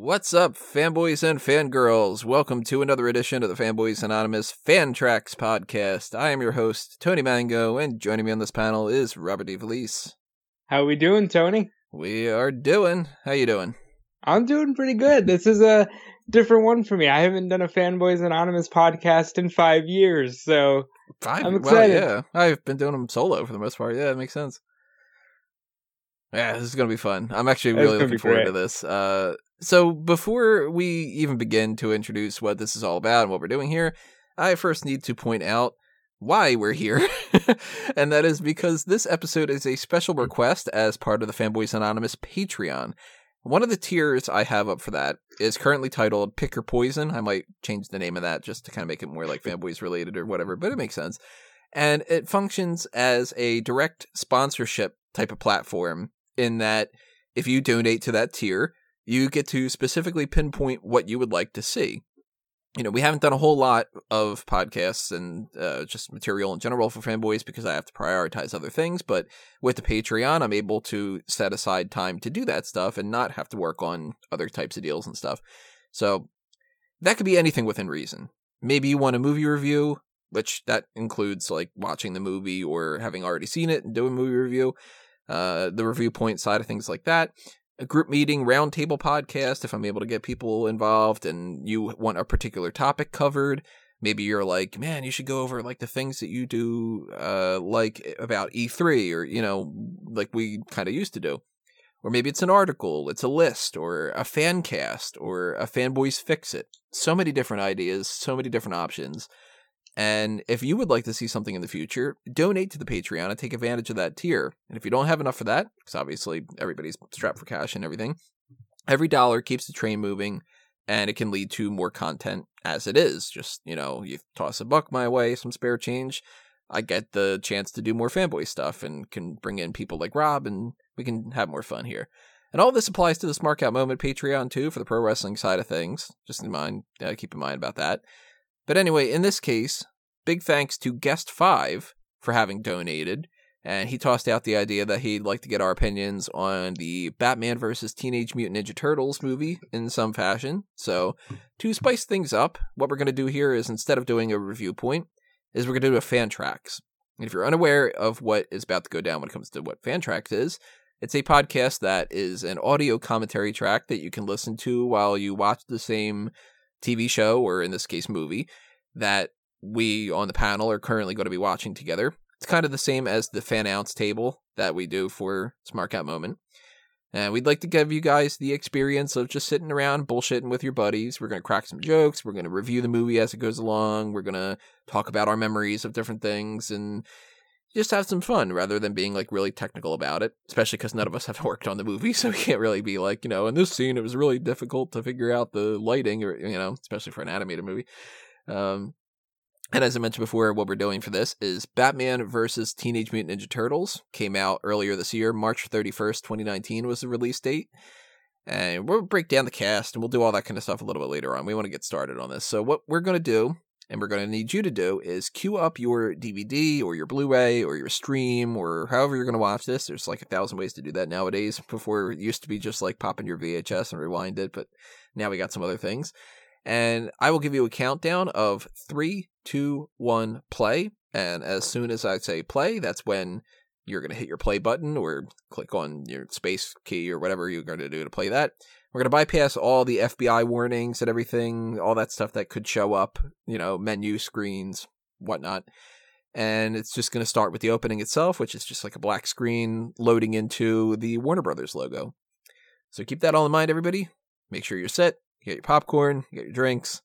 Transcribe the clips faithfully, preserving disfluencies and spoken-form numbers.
What's up, fanboys and fangirls? Welcome to another edition of the Fanboys Anonymous Fan Tracks podcast. I am your host, Tony Mango, and joining me on this panel is Robert DeValise. How we doing, Tony? We are doing. How you doing? I'm doing pretty good. This is a different one for me. I haven't done a Fanboys Anonymous podcast in five years, so five? I'm excited. Well, yeah, I've been doing them solo for the most part. Yeah, it makes sense. Yeah, this is going to be fun. I'm actually really looking forward to this. Uh, so before we even begin to introduce what this is all about and what we're doing here, I first need to point out why we're here. And that is because this episode is a special request as part of the Fanboys Anonymous Patreon. One of the tiers I have up for that is currently titled Pick Your Poison. I might change the name of that just to kind of make it more like fanboys related or whatever, but it makes sense. And it functions as a direct sponsorship type of platform in that if you donate to that tier, you get to specifically pinpoint what you would like to see. You know, we haven't done a whole lot of podcasts and uh, just material in general for fanboys because I have to prioritize other things. But with the Patreon, I'm able to set aside time to do that stuff and not have to work on other types of deals and stuff. So that could be anything within reason. Maybe you want a movie review, which that includes like watching the movie or having already seen it and doing a movie review, uh, the review point side of things like that. A group meeting, roundtable podcast, if I'm able to get people involved and you want a particular topic covered. Maybe you're like, man, you should go over like the things that you do uh, like about E three or, you know, like we kind of used to do. Or maybe it's an article, it's a list or a fan cast or a fanboys fix it. So many different ideas, so many different options. And if you would like to see something in the future, donate to the Patreon and take advantage of that tier. And if you don't have enough for that, because obviously everybody's strapped for cash and everything, every dollar keeps the train moving and it can lead to more content as it is. Just, you know, you toss a buck my way, some spare change, I get the chance to do more fanboy stuff and can bring in people like Rob and we can have more fun here. And all this applies to this Mark Out Moment Patreon too for the pro wrestling side of things. Just in mind, uh, keep in mind about that. But anyway, in this case, big thanks to Guest Five for having donated, and he tossed out the idea that he'd like to get our opinions on the Batman versus Teenage Mutant Ninja Turtles movie in some fashion. So to spice things up, what we're going to do here is instead of doing a review point, is we're going to do a fan tracks. And if you're unaware of what is about to go down when it comes to what fan tracks is, it's a podcast that is an audio commentary track that you can listen to while you watch the same T V show, or in this case, movie, that we on the panel are currently going to be watching together. It's kind of the same as the fan ounce table that we do for Smart Cat Moment. And we'd like to give you guys the experience of just sitting around bullshitting with your buddies. We're going to crack some jokes. We're going to review the movie as it goes along. We're going to talk about our memories of different things and just have some fun rather than being like really technical about it, especially because none of us have worked on the movie. So we can't really be like, you know, in this scene, it was really difficult to figure out the lighting or, you know, especially for an animated movie. Um, and as I mentioned before, what we're doing for this is Batman versus Teenage Mutant Ninja Turtles came out earlier this year. March thirty-first, twenty nineteen was the release date. And we'll break down the cast and we'll do all that kind of stuff a little bit later on. We want to get started on this. So what we're going to do, and we're going to need you to do, is queue up your D V D or your Blu-ray or your stream or however you're going to watch this. There's like a thousand ways to do that nowadays. Before it used to be just like popping your V H S and rewind it, but now we got some other things. And I will give you a countdown of three, two, one, play. And as soon as I say play, that's when you're going to hit your play button or click on your space key or whatever you're going to do to play that. We're going to bypass all the F B I warnings and everything, all that stuff that could show up, you know, menu screens, whatnot. And it's just going to start with the opening itself, which is just like a black screen loading into the Warner Brothers logo. So keep that all in mind, everybody. Make sure you're set. You get your popcorn, you get your drinks,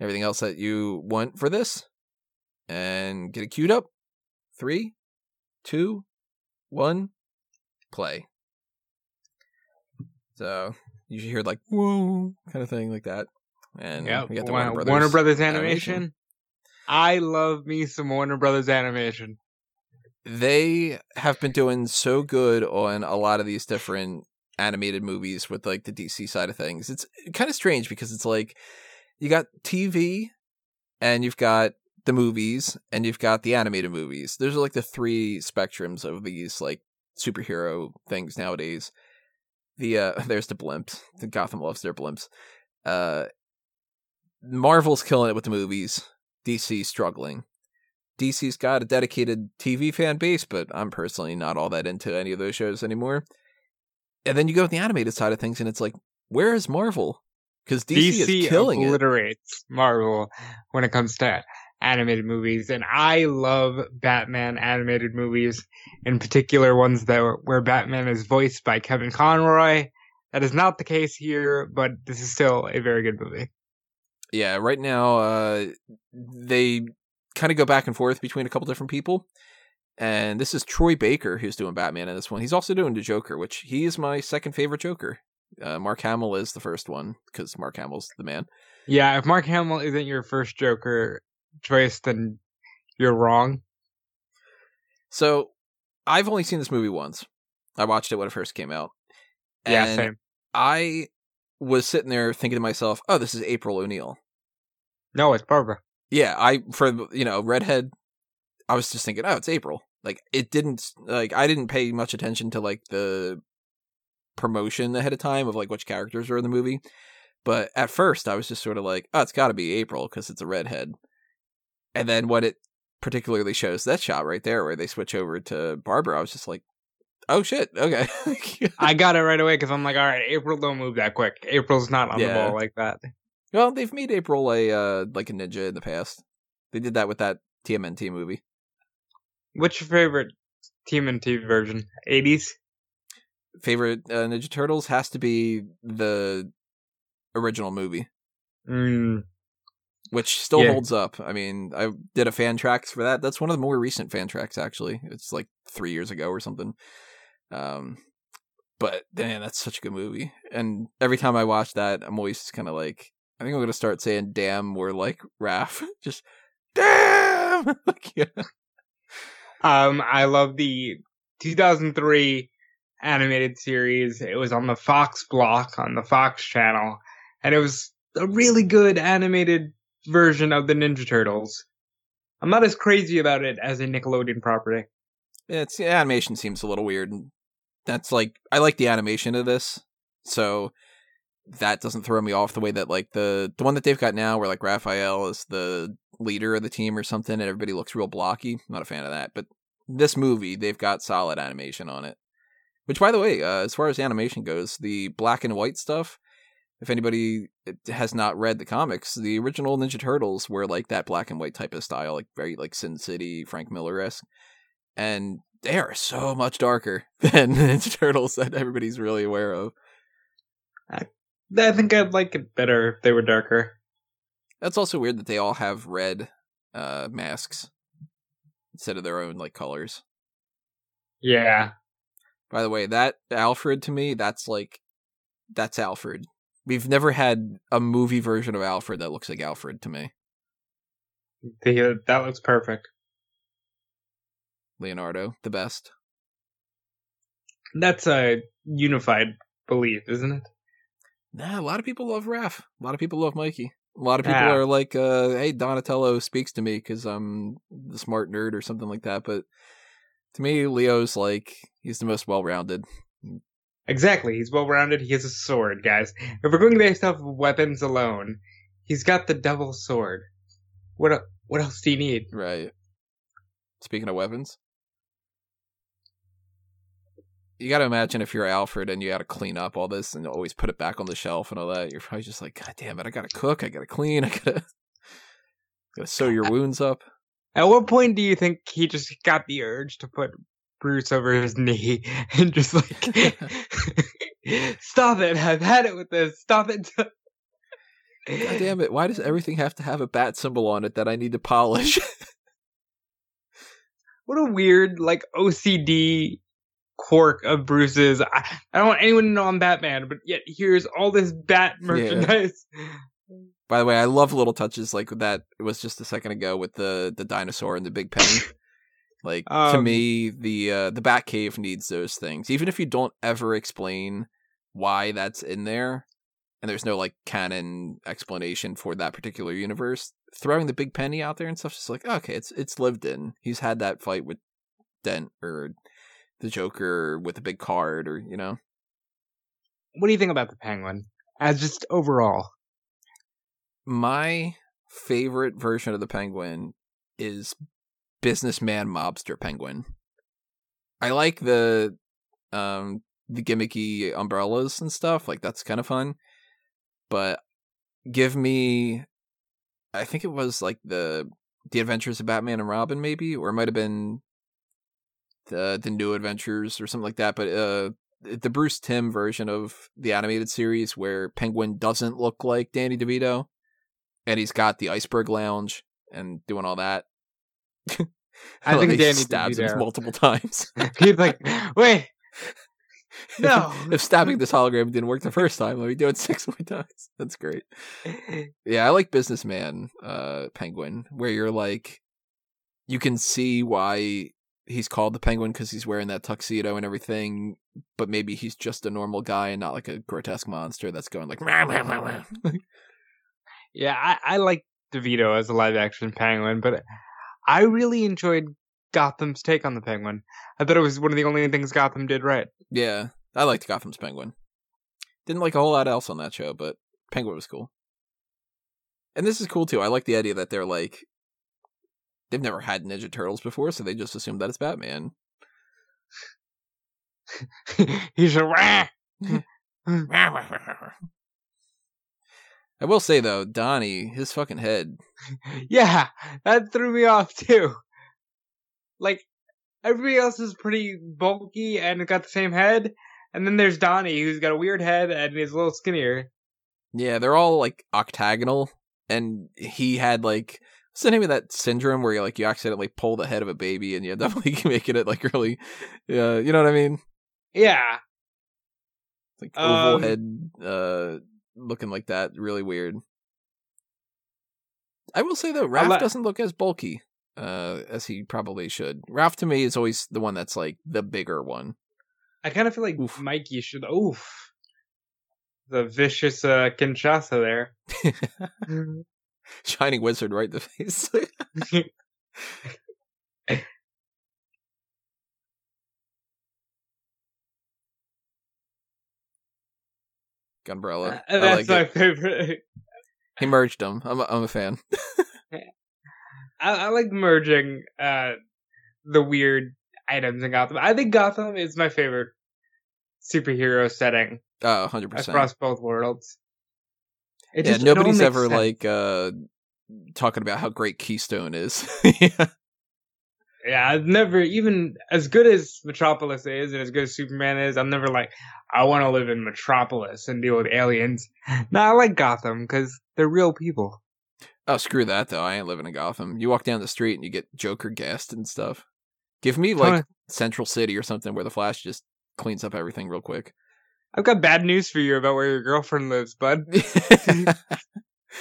everything else that you want for this. And get it queued up. Three, two, one, play. So you should hear like, whoa, kind of thing like that. And yeah, we got the Warner Brothers, Warner Brothers animation. animation. I love me some Warner Brothers animation. They have been doing so good on a lot of these different animated movies with like the D C side of things. It's kind of strange because it's like you got T V and you've got the movies and you've got the animated movies. Those are like the three spectrums of these like superhero things nowadays. The uh, there's the blimps. The Gotham loves their blimps. Uh, Marvel's killing it with the movies. D C's struggling. D C's got a dedicated T V fan base, but I'm personally not all that into any of those shows anymore. And then you go with the animated side of things, and it's like, where is Marvel? Because D C, D C is killing it. D C obliterates Marvel when it comes to animated movies, and I love Batman animated movies, in particular ones that were, where Batman is voiced by Kevin Conroy. That is not the case here, but this is still a very good movie. Yeah, right now uh, they kind of go back and forth between a couple different people, and this is Troy Baker who's doing Batman in this one. He's also doing the Joker, which he is my second favorite Joker. Uh, Mark Hamill is the first one because Mark Hamill's the man. Yeah, if Mark Hamill isn't your first Joker choice, then you're wrong. So I've only seen this movie once. I watched it when it first came out. And yeah, same. I was sitting there thinking to myself, "Oh, this is April O'Neil." No, it's Barbara. Yeah, I for you know redhead. I was just thinking, "Oh, it's April." Like it didn't like I didn't pay much attention to like the promotion ahead of time of like which characters were in the movie. But at first, I was just sort of like, "Oh, it's got to be April because it's a redhead." And then when it particularly shows that shot right there where they switch over to Barbara, I was just like, oh, shit. Okay. I got it right away because I'm like, all right, April don't move that quick. April's not on yeah. the ball like that. Well, they've made April a uh, like a ninja in the past. They did that with that T M N T movie. What's your favorite T M N T version? eighties? Favorite uh, Ninja Turtles has to be the original movie. Mm. Which still yeah. holds up. I mean, I did a fan tracks for that. That's one of the more recent fan tracks, actually. It's like three years ago or something. Um, but, man, that's such a good movie. And every time I watch that, I'm always kind of like, I think I'm going to start saying damn more like Raph. Just, damn! Like, yeah. Um, I love the two thousand three animated series. It was on the Fox block, on the Fox channel. And it was a really good animated version of the Ninja Turtles. I'm not as crazy about it as a Nickelodeon property. It's the animation seems a little weird. That's like I like the animation of this, so that doesn't throw me off the way that like the the one that they've got now, where like Raphael is the leader of the team or something, and everybody looks real blocky. I'm not a fan of that. But this movie, they've got solid animation on it. Which, by the way, uh, as far as animation goes, the black and white stuff. If anybody has not read the comics, the original Ninja Turtles were like that black and white type of style, like very like Sin City, Frank Miller-esque. And they are so much darker than the Ninja Turtles that everybody's really aware of. I, I think I'd like it better if they were darker. That's also weird that they all have red uh, masks instead of their own like colors. Yeah. By the way, that Alfred to me, that's like, that's Alfred. We've never had a movie version of Alfred that looks like Alfred to me. The, that looks perfect. Leonardo, the best. That's a unified belief, isn't it? Nah, a lot of people love Raph. A lot of people love Mikey. A lot of people nah. are like, uh, hey, Donatello speaks to me because I'm the smart nerd or something like that. But to me, Leo's like, he's the most well-rounded. Exactly, he's well-rounded, he has a sword, guys. If we're going based off of weapons alone, he's got the double sword. What what else do you need? Right. Speaking of weapons, you gotta imagine if you're Alfred and you gotta clean up all this and always put it back on the shelf and all that, you're probably just like, God damn it, I gotta cook, I gotta clean, I gotta, gotta sew your wounds up. At what point do you think he just got the urge to put Bruce over his knee and just like stop it, I've had it with this, stop it. God damn it, why does everything have to have a bat symbol on it that I need to polish? What a weird like O C D quirk of Bruce's. I, I don't want anyone to know I'm Batman, but yet here's all this bat merchandise. Yeah. By the way, I love little touches like that. It was just a second ago with the the dinosaur and the big pen. Like, um, to me, the uh, the Batcave needs those things. Even if you don't ever explain why that's in there, and there's no, like, canon explanation for that particular universe, throwing the big penny out there and stuff, just like, okay, it's it's lived in. He's had that fight with Dent, or the Joker with a big card, or, you know? what do you think about the Penguin as just overall? My favorite version of the Penguin is businessman mobster Penguin. I like the um the gimmicky umbrellas and stuff, like that's kind of fun. But give me, I think it was like the the Adventures of Batman and Robin, maybe, or it might have been the the New Adventures or something like that. But uh, the Bruce Timm version of the animated series where Penguin doesn't look like Danny DeVito, and he's got the iceberg lounge and doing all that. I think Danny stabs him multiple times. He's like, wait, no. If, if stabbing this hologram didn't work the first time, let me do it six more times. That's great. Yeah, I like businessman uh, Penguin, where you're like, you can see why he's called the Penguin because he's wearing that tuxedo and everything, but maybe he's just a normal guy and not like a grotesque monster that's going like, wah, wah, wah, wah. Yeah, I, I like DeVito as a live-action Penguin, but I really enjoyed Gotham's take on the Penguin. I thought it was one of the only things Gotham did right. Yeah, I liked Gotham's Penguin. Didn't like a whole lot else on that show, but Penguin was cool. And this is cool, too. I like the idea that they're like, they've never had Ninja Turtles before, so they just assume that it's Batman. He's a rah! I will say, though, Donnie, his fucking head. Yeah, that threw me off, too. Like, everybody else is pretty bulky and got the same head, and then there's Donnie, who's got a weird head and is a little skinnier. Yeah, they're all, like, octagonal, and he had, like, what's the name of that syndrome where you, like, you accidentally pull the head of a baby and you end up, like, making it, like, really, uh, you know what I mean? Yeah. Like, oval um, head, uh... looking like that, really weird. I will say though, Raph let... doesn't look as bulky uh, as he probably should. Raph to me is always the one that's like the bigger one. I kind of feel like oof. Mikey should. Oof, the vicious uh, Kinshasa there, shining wizard right in the face. Umbrella. Uh, that's like my it. favorite. He merged them. I'm a, I'm a fan. I, I like merging uh, the weird items in Gotham. I think Gotham is my favorite superhero setting. Oh, one hundred percent. Across both worlds. It yeah, just, nobody's ever sense. like uh, talking about how great Keystone is. yeah. Yeah, I've never, even as good as Metropolis is and as good as Superman is, I'm never like, I want to live in Metropolis and deal with aliens. No, I like Gotham because they're real people. Oh, screw that, though. I ain't living in Gotham. You walk down the street and you get Joker gassed and stuff. Give me, like, wanna... Central City or something where the Flash just cleans up everything real quick. I've got bad news for you about where your girlfriend lives, bud.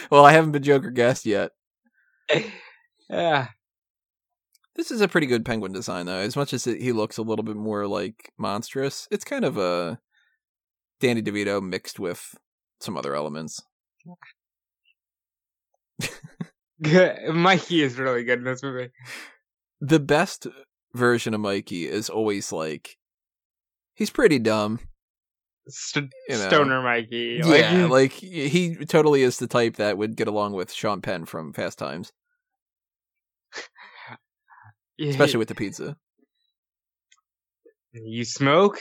Well, I haven't been Joker gassed yet. Yeah. This is a pretty good Penguin design, though. As much as it, he looks a little bit more, like, monstrous, it's kind of a Danny DeVito mixed with some other elements. Mikey is really good in this movie. The best version of Mikey is always, like, he's pretty dumb. St- you know? Stoner Mikey. Like, yeah, like, he totally is the type that would get along with Sean Penn from Fast Times. Especially with the pizza. You smoke?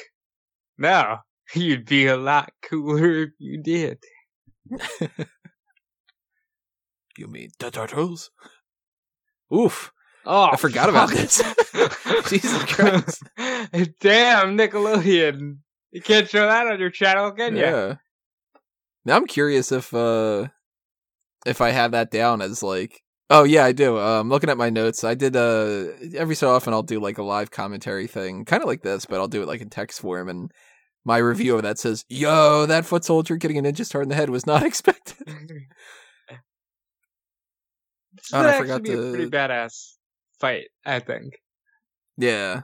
No. You'd be a lot cooler if you did. You mean the turtles? Oof. Oh, I forgot fuck. about this. Jesus Christ. Damn, Nickelodeon. You can't show that on your channel, can you? Yeah. Now I'm curious if uh, if I have that down as like, oh, yeah, I do. I'm um, looking at my notes. I did, uh, every so often I'll do like a live commentary thing, kind of like this, but I'll do it like in text form. And my review of that says, yo, that foot soldier getting a ninja star in the head was not expected. This would oh, actually be to... a pretty badass fight, I think. Yeah.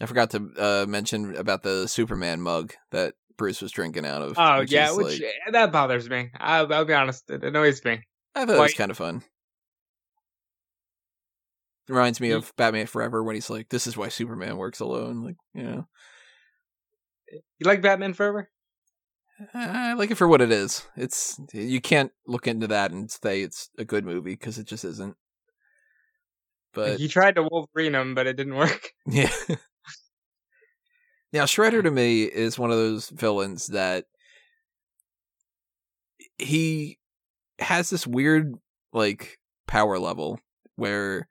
I forgot to uh, mention about the Superman mug that Bruce was drinking out of. Oh, which yeah, is, which like... that bothers me. I'll, I'll be honest. It annoys me. I thought that was kind of fun. It reminds me of Batman Forever when he's like, this is why Superman works alone. Like, you know. You like Batman Forever? I like it for what it is. It's, you can't look into that and say it's a good movie because it just isn't. But he tried to Wolverine him, but it didn't work. Yeah. Now, Shredder to me is one of those villains that he has this weird like power level where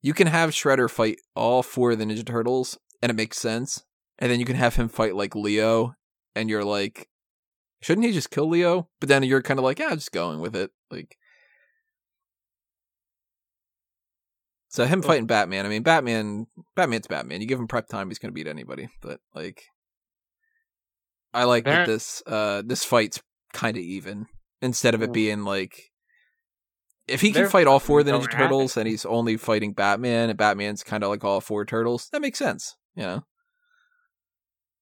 you can have Shredder fight all four of the Ninja Turtles and it makes sense, and then you can have him fight like Leo, and you're like, shouldn't he just kill Leo? But then you're kind of like, yeah, I'm just going with it. Like, so him fighting Batman, I mean, Batman, Batman's Batman. You give him prep time, he's going to beat anybody. But like, I like that this uh, this fight's kind of even instead of it being like, if he can fight all four of the Ninja Turtles and he's only fighting Batman, and Batman's kind of like all four turtles, that makes sense, you know?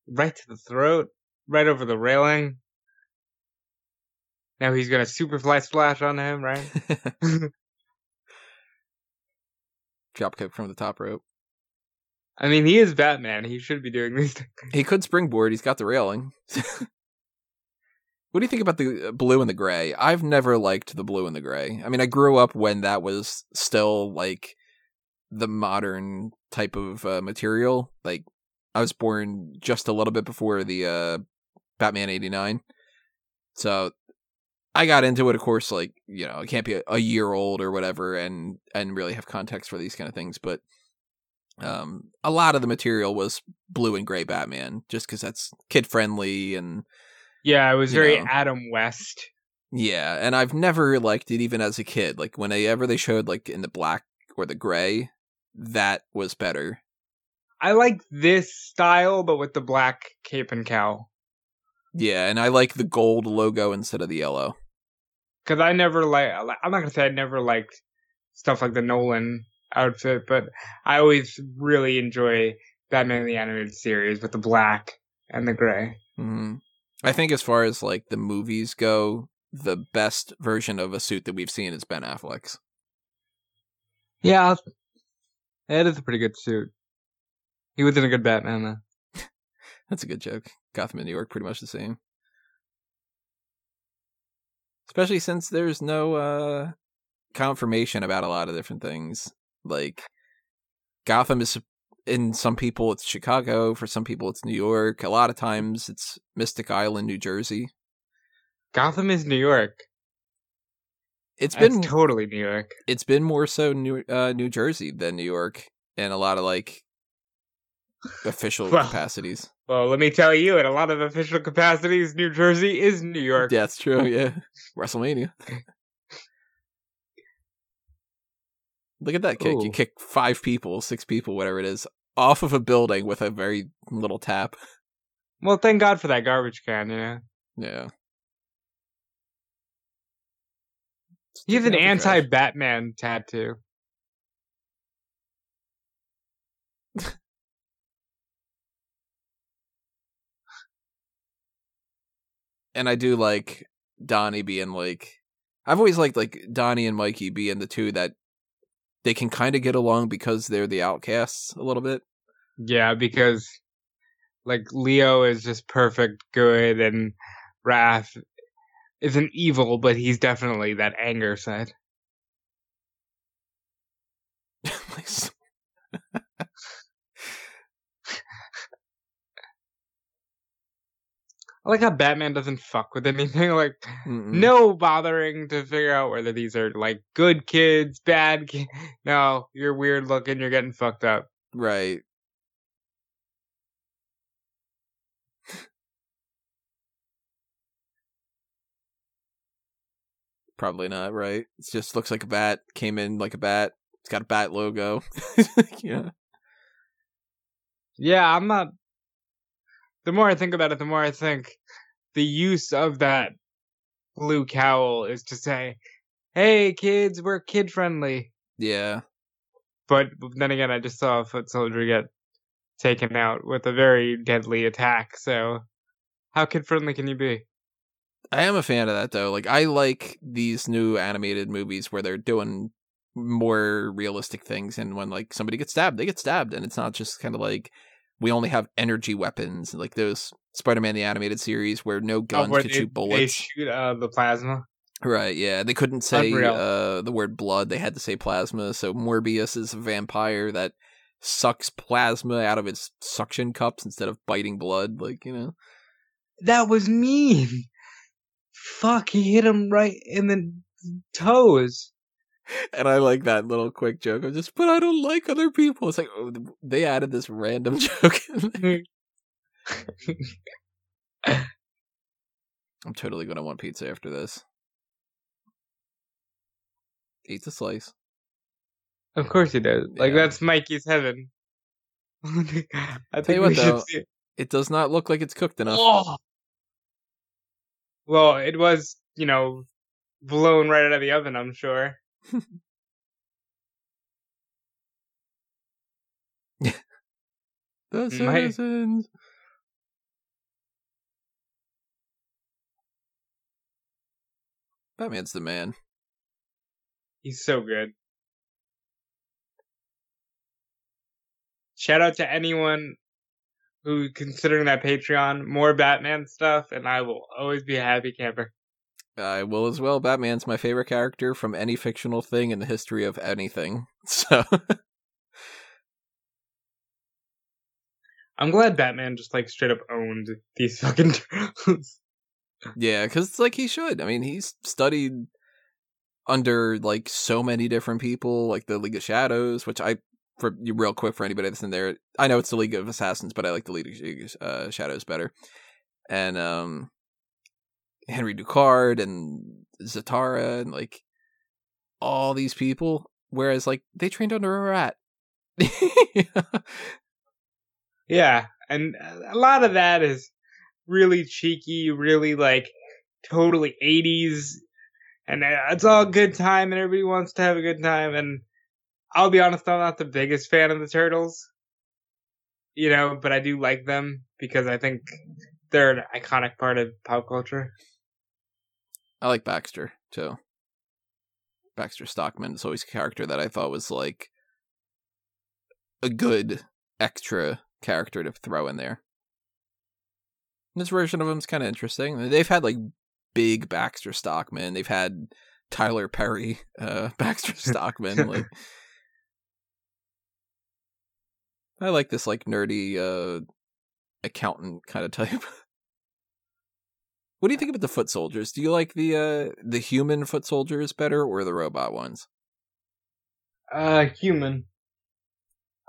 Right to the throat, right over the railing. Now he's going to Superfly Splash on him, right? Dropkick from the top rope. I mean, he is Batman. He should be doing these things. He could springboard. He's got the railing. What do you think about the blue and the gray? I've never liked the blue and the gray. I mean, I grew up when that was still like the modern type of uh, material. Like, I was born just a little bit before the uh, Batman eighty-nine. So I got into it, of course, like, you know, I can't be a, a year old or whatever and, and really have context for these kind of things. But um, a lot of the material was blue and gray Batman just because that's kid friendly. And yeah, it was very know. Adam West. Yeah. And I've never liked it even as a kid. Like whenever they showed like in the black or the gray, that was better. I like this style, but with the black cape and cowl. Yeah, and I like the gold logo instead of the yellow. Because I never like, I'm not going to say I never liked stuff like the Nolan outfit, but I always really enjoy Batman the Animated Series with the black and the gray. Mm-hmm. I think as far as like the movies go, the best version of a suit that we've seen is Ben Affleck's. Yeah, it is a pretty good suit. He wasn't a good Batman, though. That's a good joke. Gotham and New York, pretty much the same. Especially since there's no uh, confirmation about a lot of different things. Like, Gotham is, in some people, it's Chicago. For some people, it's New York. A lot of times, it's Mystic Island, New Jersey. Gotham is New York. It's That's been totally New York. It's been more so New, uh, New Jersey than New York. And a lot of, like, official well, capacities. Well, let me tell you, in a lot of official capacities, New Jersey is New York. That's true, yeah. WrestleMania. Look at that kick. Ooh. You kick five people, six people, whatever it is, off of a building with a very little tap. Well, thank God for that garbage can, yeah. Yeah. He has an anti-Batman tattoo. And I do like Donnie being like, I've always liked like Donnie and Mikey being the two that they can kind of get along because they're the outcasts a little bit. Yeah, because like Leo is just perfect good and Raph isn't evil, but he's definitely that anger side. I like how Batman doesn't fuck with anything, like, Mm-mm. no bothering to figure out whether these are, like, good kids, bad kids. No, you're weird looking, you're getting fucked up. Right. Probably not, right? It just looks like a bat, came in like a bat, it's got a bat logo. Yeah. Yeah, I'm not... The more I think about it, the more I think the use of that blue cowl is to say, hey, kids, we're kid-friendly. Yeah. But then again, I just saw a foot soldier get taken out with a very deadly attack, so how kid-friendly can you be? I am a fan of that, though. Like, I like these new animated movies where they're doing more realistic things, and when, like, somebody gets stabbed, they get stabbed, and it's not just kind of like... we only have energy weapons, like those Spider-Man the Animated Series where no guns oh, where could they, shoot bullets. They shoot uh, the plasma. Right, yeah. They couldn't say uh, the word blood. They had to say plasma. So Morbius is a vampire that sucks plasma out of its suction cups instead of biting blood. Like, you know. That was mean. Fuck, he hit him right in the toes. And I like that little quick joke of just, but I don't like other people. It's like, oh, they added this random joke in there. I'm totally going to want pizza after this. Eats a slice. Of course he does. Like, yeah. That's Mikey's heaven. I I'll tell you what, though, it. it does not look like it's cooked enough. Oh! Well, it was, you know, blown right out of the oven, I'm sure. The citizens. My... Batman's the man. He's so good. Shout out to anyone who's considering that Patreon. More Batman stuff, and I will always be a happy camper. I will as well. Batman's my favorite character from any fictional thing in the history of anything. So I'm glad Batman just like straight up owned these fucking turtles. Yeah, because it's like he should. I mean, he's studied under like so many different people, like the League of Shadows, which I, for real quick for anybody that's in there, I know it's the League of Assassins, but I like the League of uh, Shadows better. And um. Henry Ducard and Zatara and like all these people, whereas like they trained under a rat. Yeah. Yeah, and a lot of that is really cheeky, really like totally eighties, and it's all good time and everybody wants to have a good time. And I'll be honest, I'm not the biggest fan of the Turtles, you know, but I do like them because I think they're an iconic part of pop culture. I like Baxter, too. Baxter Stockman is always a character that I thought was, like, a good extra character to throw in there. And this version of him is kind of interesting. They've had, like, big Baxter Stockman. They've had Tyler Perry, uh, Baxter Stockman. Like, I like this, like, nerdy uh, accountant kind of type. What do you think about the foot soldiers? Do you like the uh, the human foot soldiers better or the robot ones? Uh, human.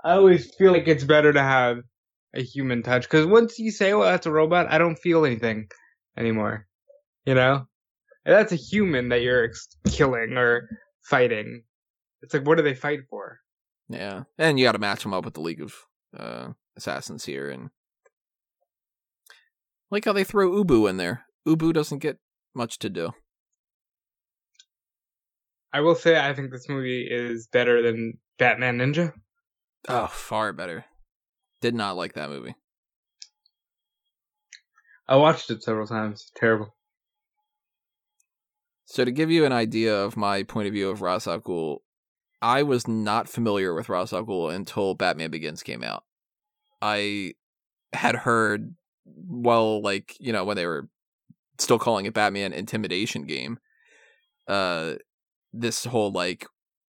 I always feel like it's better to have a human touch, because once you say, well, that's a robot, I don't feel anything anymore. You know? And that's a human that you're killing or fighting. It's like, what do they fight for? Yeah. And you gotta match them up with the League of uh, Assassins here. And like how they throw Ubu in there. Ubu doesn't get much to do. I will say I think this movie is better than Batman Ninja. Oh, far better. Did not like that movie. I watched it several times. Terrible. So to give you an idea of my point of view of Ra's al Ghul, I was not familiar with Ra's al Ghul until Batman Begins came out. I had heard, well, like, you know, when they were still calling it Batman Intimidation Game, uh, this whole, like,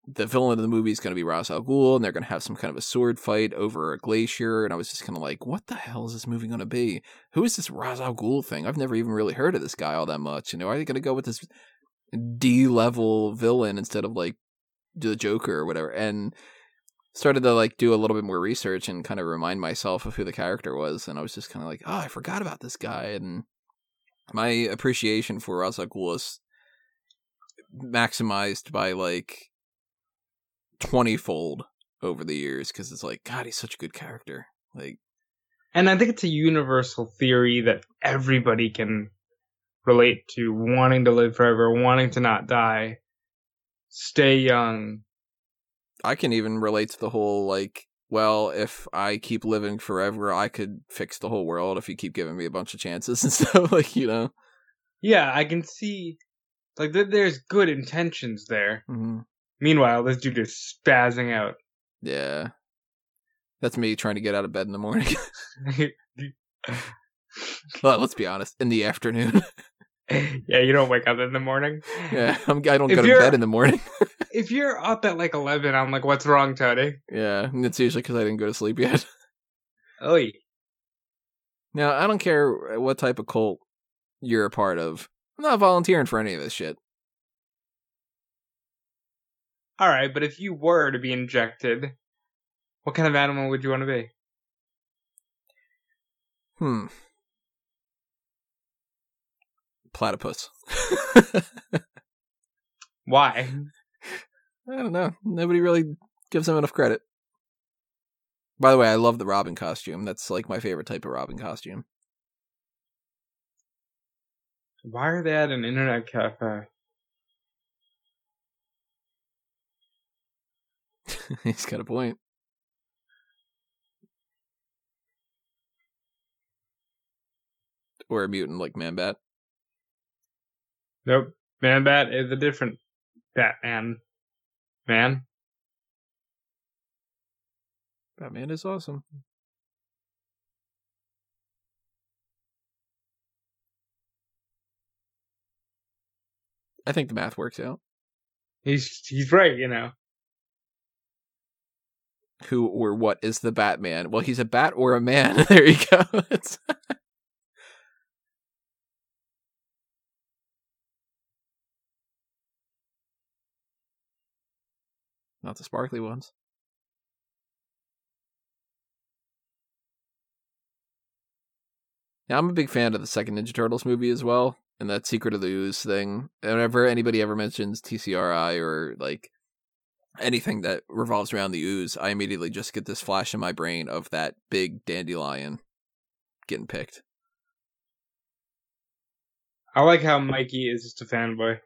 the villain of the movie is going to be Ra's al Ghul, and they're going to have some kind of a sword fight over a glacier, and I was just kind of like, what the hell is this movie going to be? Who is this Ra's al Ghul thing? I've never even really heard of this guy all that much. You know, are they going to go with this D-level villain instead of, like, the Joker or whatever? And started to, like, do a little bit more research and kind of remind myself of who the character was, and I was just kind of like, oh, I forgot about this guy, and my appreciation for Ra's al Ghul is maximized by, like, twenty-fold over the years, because it's like, God, he's such a good character. Like, and I think it's a universal theory that everybody can relate to, wanting to live forever, wanting to not die, stay young. I can even relate to the whole, like, well, if I keep living forever, I could fix the whole world if you keep giving me a bunch of chances and stuff, like, you know? Yeah, I can see, like, th- there's good intentions there. Mm-hmm. Meanwhile, this dude is spazzing out. Yeah. That's me trying to get out of bed in the morning. Well, let's be honest, in the afternoon. Yeah, you don't wake up in the morning. Yeah, I'm, I don't if go to bed in the morning. If you're up at like eleven, I'm like, what's wrong, Tony? Yeah, and it's usually because I didn't go to sleep yet. Oy. Now, I don't care what type of cult you're a part of. I'm not volunteering for any of this shit. All right, but if you were to be injected, what kind of animal would you want to be? Hmm. Platypus. Why? I don't know. Nobody really gives him enough credit. By the way, I love the Robin costume. That's like my favorite type of Robin costume. Why are they at an internet cafe? He's got a point. Or a mutant like Man-Bat. Nope. Man-Bat is a different Batman. Man. Batman is awesome. I think the math works out. He's he's right, you know. Who or what is the Batman? Well, he's a bat or a man. There you go. It's... Not the sparkly ones. Now, I'm a big fan of the second Ninja Turtles movie as well, and that Secret of the Ooze thing. Whenever anybody ever mentions T C R I or, like, anything that revolves around the ooze, I immediately just get this flash in my brain of that big dandelion getting picked. I like how Mikey is just a fanboy.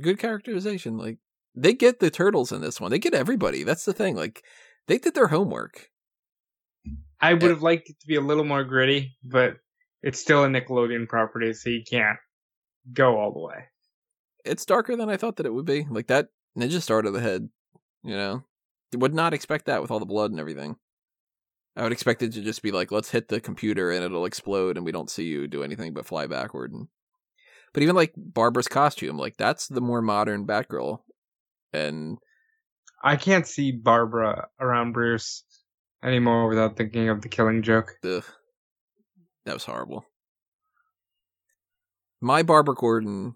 Good characterization. Like, they get the turtles in this one. They get everybody. That's the thing. Like, they did their homework. I would have liked it to be a little more gritty, but it's still a Nickelodeon property, so you can't go all the way. It's darker than I thought that it would be. Like, that ninja star to the head, you know? I would not expect that with all the blood and everything. I would expect it to just be like, let's hit the computer and it'll explode and we don't see you do anything but fly backward. And... But even, like, Barbara's costume, like, that's the more modern Batgirl. And... I can't see Barbara around Bruce anymore without thinking of the Killing Joke. Ugh. That was horrible. My Barbara Gordon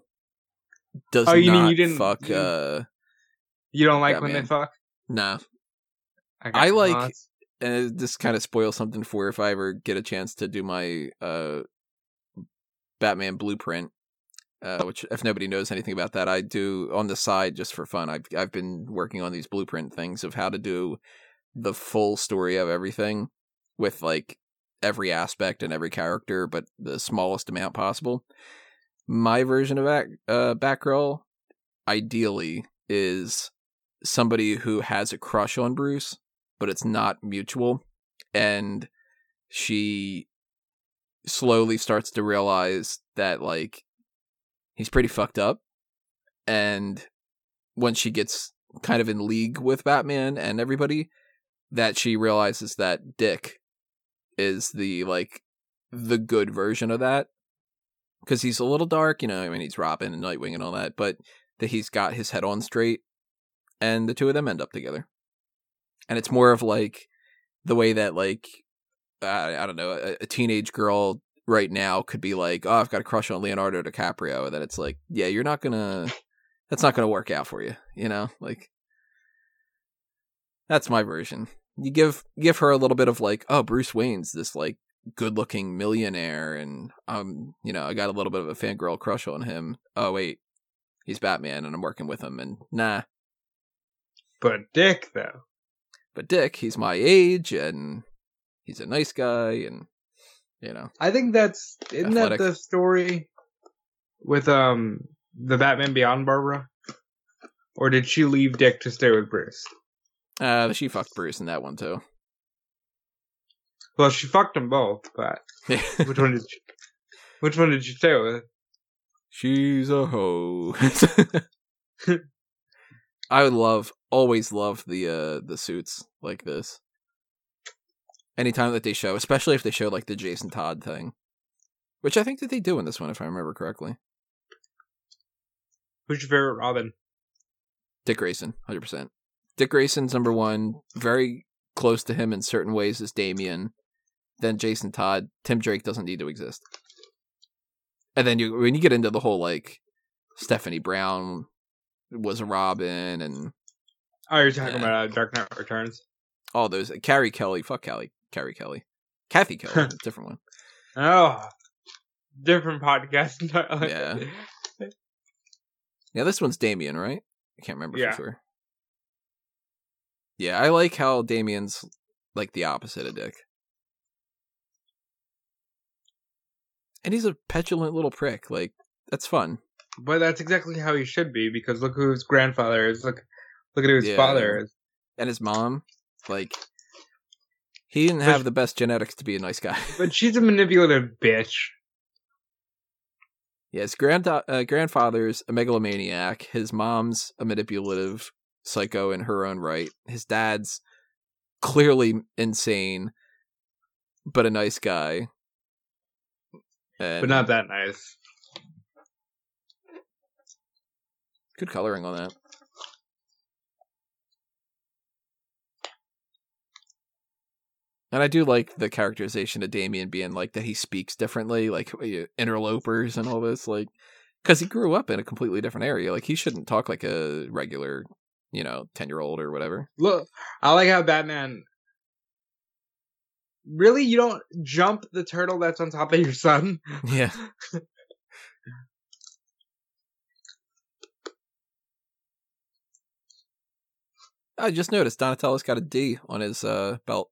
does oh, you not mean you didn't, fuck... You, uh, you don't like when man. They fuck? Nah. I, I like... Thoughts. And this kind of spoils something for if I ever get a chance to do my uh, Batman Blueprint. Uh, which, if nobody knows anything about that, I do on the side just for fun. I've I've been working on these blueprint things of how to do the full story of everything with, like, every aspect and every character, but the smallest amount possible. My version of Bat, uh, Batgirl, ideally, is somebody who has a crush on Bruce, but it's not mutual, and she slowly starts to realize that, like, he's pretty fucked up, and once she gets kind of in league with Batman and everybody, that she realizes that Dick is the, like, the good version of that, because he's a little dark, you know, I mean, he's Robin and Nightwing and all that, but that he's got his head on straight, and the two of them end up together. And it's more of, like, the way that, like, I, I don't know, a, a teenage girl... right now could be like, oh, I've got a crush on Leonardo DiCaprio, and then it's like, yeah, you're not gonna, that's not gonna work out for you, you know? Like, that's my version. You give give her a little bit of, like, oh, Bruce Wayne's this, like, good-looking millionaire, and, um, you know, I got a little bit of a fangirl crush on him. Oh, wait, he's Batman, and I'm working with him, and nah. But Dick, though. But Dick, he's my age, and he's a nice guy, and... You know, I think that's isn't athletic. That the story with um the Batman Beyond Barbara, or did she leave Dick to stay with Bruce? Uh, she fucked Bruce in that one too. Well, she fucked them both, but which one did she? Which one did she stay with? She's a hoe. I would love always loved the uh the suits like this. Anytime that they show, especially if they show like the Jason Todd thing, which I think that they do in this one, if I remember correctly. Who's your favorite Robin? Dick Grayson, one hundred percent. Dick Grayson's number one. Very close to him in certain ways is Damian. Then Jason Todd. Tim Drake doesn't need to exist. And then you when you get into the whole like Stephanie Brown was a Robin and oh, you're talking and, about uh, Dark Knight Returns. All those uh, Carrie Kelly, fuck Kelly, Carrie Kelly, Kathy Kelly, different one. Oh, different podcast. Yeah. Yeah, this one's Damian, right? I can't remember yeah. for sure. Yeah, I like how Damian's like the opposite of Dick. And he's a petulant little prick. Like, that's fun. But that's exactly how he should be, because look who his grandfather is. Look look at who his yeah, father is. And his mom. Like, he didn't but have she, the best genetics to be a nice guy. But she's a manipulative bitch. Yeah, his grand, uh, grandfather's a megalomaniac. His mom's a manipulative psycho in her own right. His dad's clearly insane, but a nice guy. And but not that nice. Good coloring on that. And I do like the characterization of Damian being like that he speaks differently, like interlopers and all this, like, because he grew up in a completely different area. Like, he shouldn't talk like a regular, you know, ten-year-old or whatever. Look, I like how Batman... Really? You don't jump the turtle that's on top of your son? Yeah. I just noticed Donatello's got a D on his uh, belt.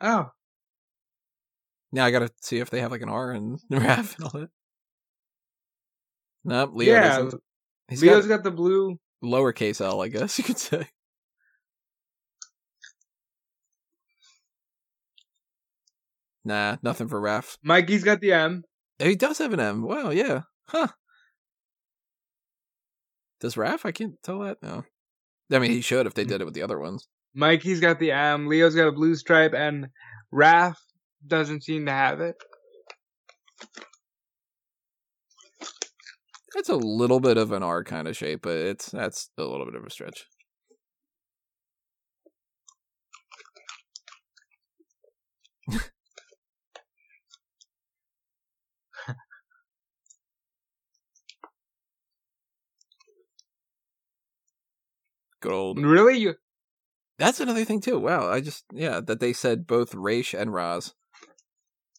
Oh. Now I gotta see if they have like an R and Raph and all that. Nope, Leo yeah. doesn't. He's Leo's got, got the blue... Lowercase L, I guess you could say. Nah, nothing for Raph. Mikey's got the M. He does have an M. Wow, yeah. Huh. Does Raph? I can't tell that. No. I mean, he should if they did it with the other ones. Mikey's got the M. Leo's got a blue stripe, and Raph doesn't seem to have it. It's a little bit of an R kind of shape, but it's that's a little bit of a stretch. Good old. Really? You... That's another thing too. Wow, I just yeah that they said both Raish and Raz,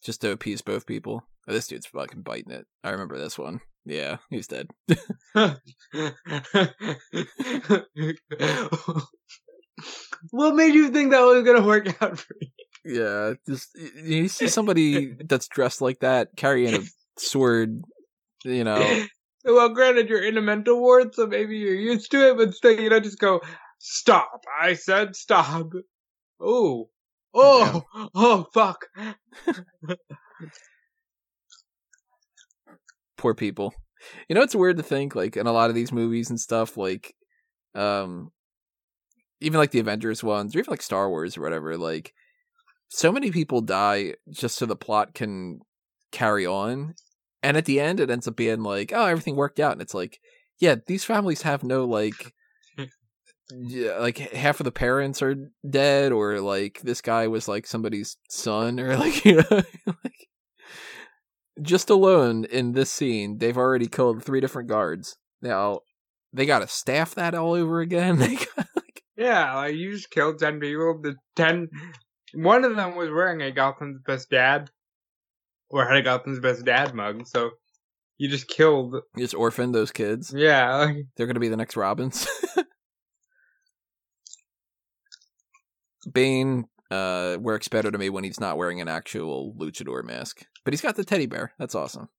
just to appease both people. Oh, this dude's fucking biting it. I remember this one. Yeah, he's dead. What made you think that was gonna work out for you? Yeah, just you see somebody that's dressed like that carrying a sword, you know. Well, granted, you're in a mental ward, so maybe you're used to it, but still, you don't just go, stop. I said stop. Oh, oh, yeah. Oh, fuck. Poor people. You know, it's weird to think, like, in a lot of these movies and stuff, like, um, even, like, the Avengers ones, or even, like, Star Wars or whatever, like, so many people die just so the plot can carry on. And at the end, it ends up being like, oh, everything worked out. And it's like, yeah, these families have no, like, yeah, like half of the parents are dead, or like this guy was like somebody's son, or like, you know, like, just alone in this scene, they've already killed three different guards. Now, they got to staff that all over again. They gotta, like... Yeah, like, you just killed ten people. The ten, one of them was wearing a Gotham's Best Dad. Or had a Gotham's Best Dad mug, so you just killed... You just orphaned those kids? Yeah. Like... They're going to be the next Robins. Bane uh, works better to me when he's not wearing an actual luchador mask. But he's got the teddy bear. That's awesome.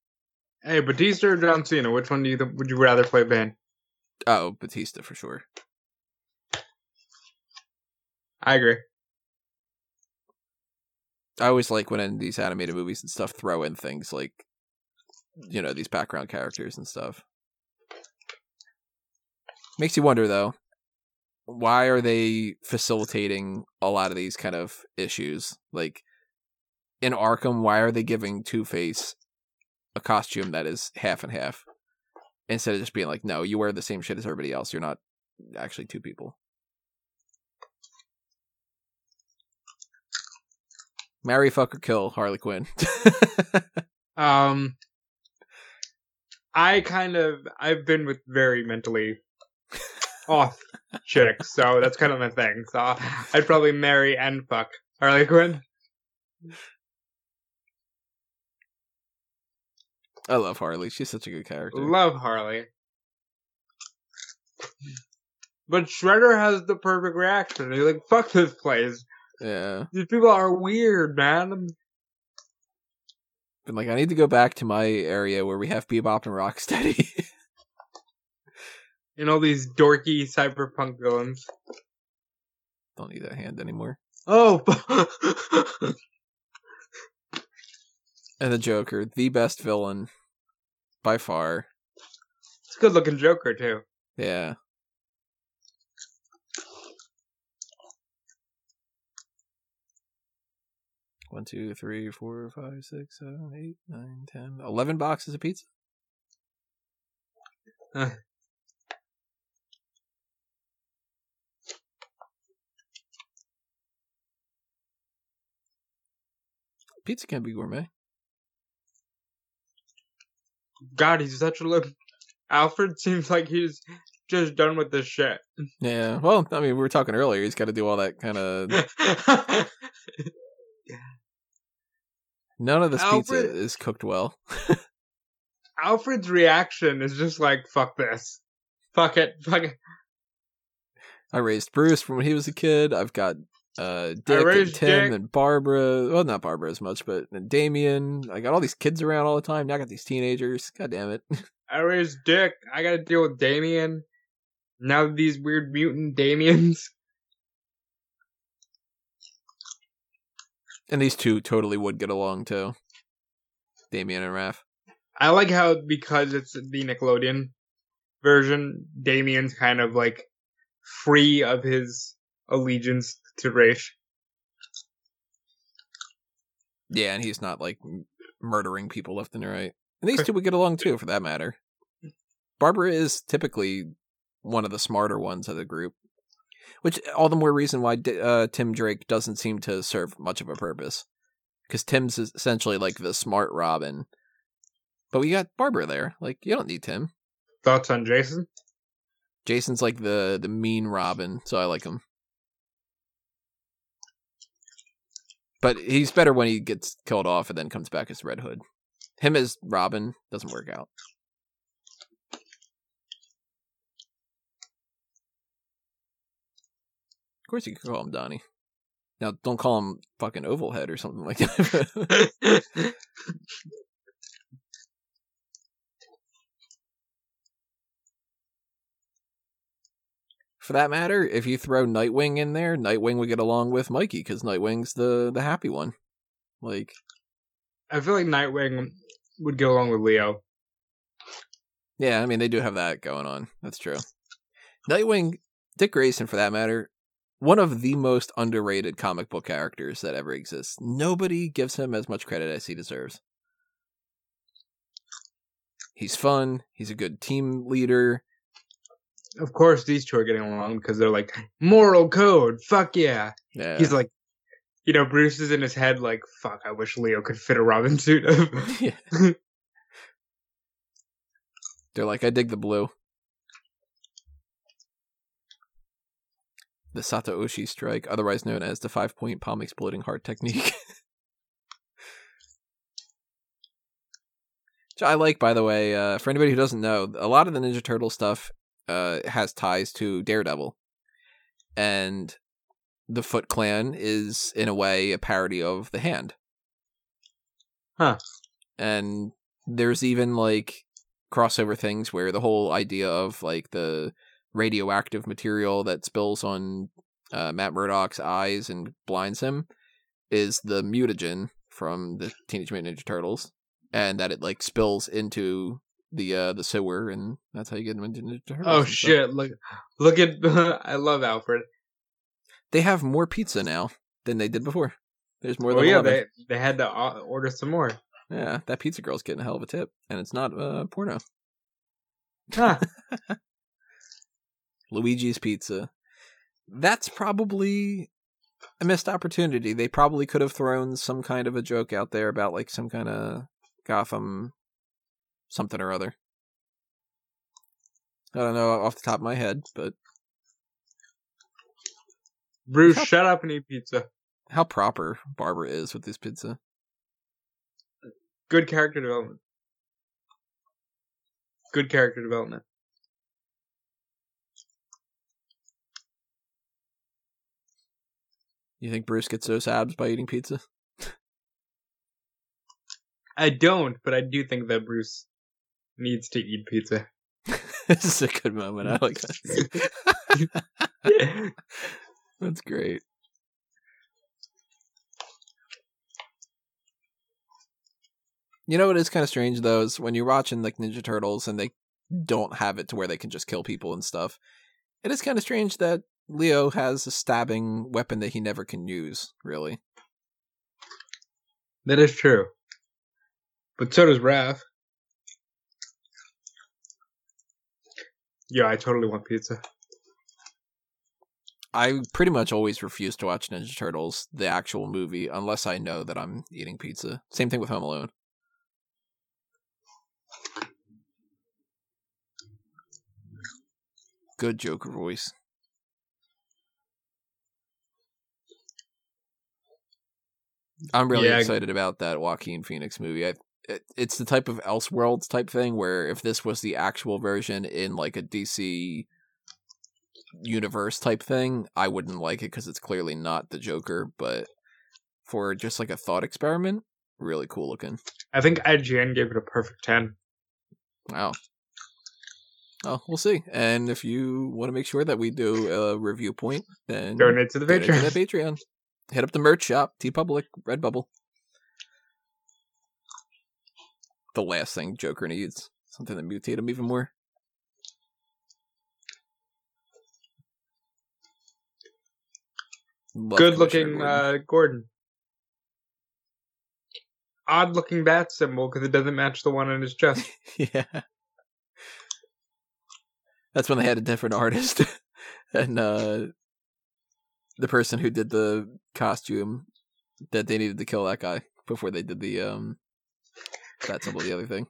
Hey, Batista or John Cena? Which one do you th- would you rather play Bane? Oh, Batista for sure. I agree. I always like when in these animated movies and stuff throw in things like, you know, these background characters and stuff. Makes you wonder, though, why are they facilitating a lot of these kind of issues? Like in Arkham, why are they giving Two-Face a costume that is half and half instead of just being like, no, you wear the same shit as everybody else. You're not actually two people. Marry, fuck, or kill Harley Quinn. um, I kind of, I've been with very mentally off chicks, so that's kind of my thing. So I'd probably marry and fuck Harley Quinn. I love Harley. She's such a good character. Love Harley. But Shredder has the perfect reaction. He's like, fuck this place. Yeah. These people are weird, man. Been like, I need to go back to my area where we have Bebop and Rocksteady. And all these dorky cyberpunk villains. Don't need that hand anymore. Oh! And the Joker, the best villain, by far. It's a good-looking Joker, too. Yeah. One, two, three, four, five, six, seven, eight, nine, ten, eleven boxes of pizza. Uh. Pizza can't be gourmet. God, he's such a look. Alfred seems like he's just done with this shit. Yeah. Well, I mean, we were talking earlier. He's got to do all that kind of. None of this Alfred... pizza is cooked well. Alfred's reaction is just like, fuck this. Fuck it. Fuck it. I raised Bruce from when he was a kid. I've got uh, Dick and Tim Dick. and Barbara. Well, not Barbara as much, but and Damien. I got all these kids around all the time. Now I got these teenagers. God damn it. I raised Dick. I got to deal with Damien. Now these weird mutant Damiens. And these two totally would get along, too. Damien and Raph. I like how, because it's the Nickelodeon version, Damien's kind of, like, free of his allegiance to Rafe. Yeah, and he's not, like, murdering people left and right. And these two would get along, too, for that matter. Barbara is typically one of the smarter ones of the group. Which, all the more reason why uh, Tim Drake doesn't seem to serve much of a purpose. Because Tim's essentially, like, the smart Robin. But we got Barbara there. Like, you don't need Tim. Thoughts on Jason? Jason's, like, the, the mean Robin, so I like him. But he's better when he gets killed off and then comes back as Red Hood. Him as Robin doesn't work out. Of course you can call him Donnie. Now, don't call him fucking Oval Head or something like that. For that matter, if you throw Nightwing in there, Nightwing would get along with Mikey, because Nightwing's the, the happy one. Like, I feel like Nightwing would get along with Leo. Yeah, I mean, they do have that going on. That's true. Nightwing, Dick Grayson for that matter, one of the most underrated comic book characters that ever exists. Nobody gives him as much credit as he deserves. He's fun. He's a good team leader. Of course, these two are getting along because they're like, moral code. Fuck yeah. yeah. He's like, you know, Bruce is in his head like, fuck, I wish Leo could fit a Robin suit. yeah. They're like, I dig the blue. The Satoshi strike, otherwise known as the five-point palm exploding heart technique. Which I like, by the way, uh, for anybody who doesn't know, a lot of the Ninja Turtle stuff uh, has ties to Daredevil. And the Foot Clan is, in a way, a parody of the Hand. Huh. And there's even, like, crossover things where the whole idea of, like, the radioactive material that spills on uh, Matt Murdock's eyes and blinds him is the mutagen from the Teenage Mutant Ninja Turtles, and that it like spills into the uh, the sewer, and that's how you get them into Ninja Turtles. Oh shit! Look, look at I love Alfred. They have more pizza now than they did before. There's more. Oh than yeah, they they had to order some more. Yeah, that pizza girl's getting a hell of a tip, and it's not uh, porno. Huh. Luigi's Pizza. That's probably a missed opportunity. They probably could have thrown some kind of a joke out there about like some kind of Gotham something or other. I don't know off the top of my head, but Bruce, how... shut up and eat pizza. How proper Barbara is with this pizza. Good character development. Good character development. You think Bruce gets those abs by eating pizza? I don't, but I do think that Bruce needs to eat pizza. This is a good moment. I like that. Yeah. That's great. You know what is kind of strange, though, is when you're watching like Ninja Turtles and they don't have it to where they can just kill people and stuff. It is kind of strange that Leo has a stabbing weapon that he never can use, really. That is true. But so does Raph. Yeah, I totally want pizza. I pretty much always refuse to watch Ninja Turtles, the actual movie, unless I know that I'm eating pizza. Same thing with Home Alone. Good Joker voice. I'm really yeah, excited I... about that Joaquin Phoenix movie. I, it, it's the type of Elseworlds type thing where if this was the actual version in like a D C universe type thing, I wouldn't like it because it's clearly not the Joker. But for just like a thought experiment, really cool looking. I think I G N gave it a perfect ten. Wow. Oh, we'll see. And if you want to make sure that we do a review point, then donate to the Patreon. Donate to the Patreon. Hit up the merch shop, TeePublic, Redbubble. The last thing Joker needs. Something that mutates him even more. Love Good looking Gordon. Uh, Gordon. Odd looking bat symbol because it doesn't match the one on his chest. Yeah. That's when they had a different artist. and, uh... the person who did the costume that they needed to kill that guy before they did the um that symbol the other thing.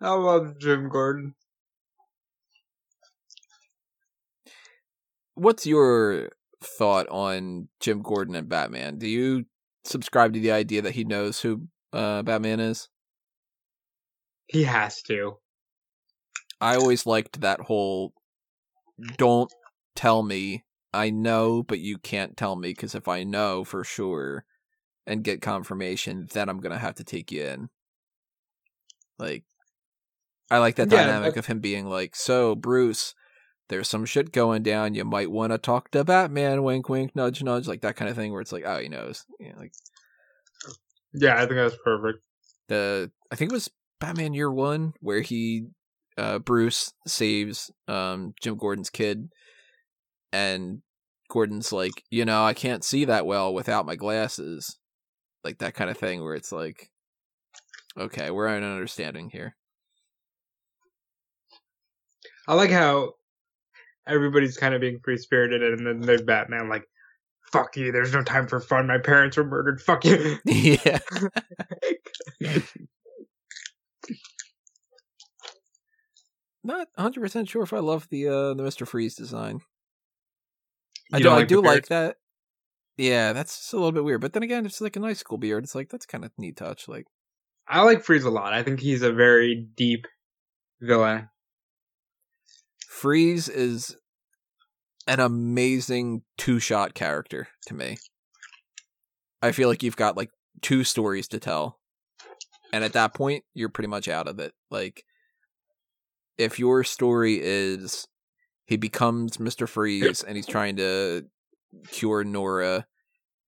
I love Jim Gordon. What's your thought on Jim Gordon and Batman? Do you subscribe to the idea that he knows who uh, Batman is? He has to. I always liked that whole don't tell me, I know, but you can't tell me because if I know for sure and get confirmation, then I'm going to have to take you in. Like, I like that yeah, dynamic but- of him being like, so Bruce, there's some shit going down. You might want to talk to Batman. Wink, wink, nudge, nudge. Like that kind of thing where it's like, oh, he knows. Yeah, like, yeah, I think that's perfect. The I think it was Batman Year One where he, uh, Bruce saves um, Jim Gordon's kid. And Gordon's like, you know, I can't see that well without my glasses. Like that kind of thing where it's like, okay, we're on an understanding here. I like how everybody's kind of being free-spirited, and then there's Batman like, fuck you, there's no time for fun, my parents were murdered, fuck you. Yeah. Not one hundred percent sure if I love the uh, the Mister Freeze design. You I do, like I do like that. Yeah, that's just a little bit weird, but then again, it's like an icicle beard, it's like, that's kind of a neat touch. Like, I like Freeze a lot. I think he's a very deep villain. Freeze is an amazing two-shot character to me. I feel like you've got like two stories to tell. And at that point, you're pretty much out of it. Like if your story is he becomes Mister Freeze and he's trying to cure Nora,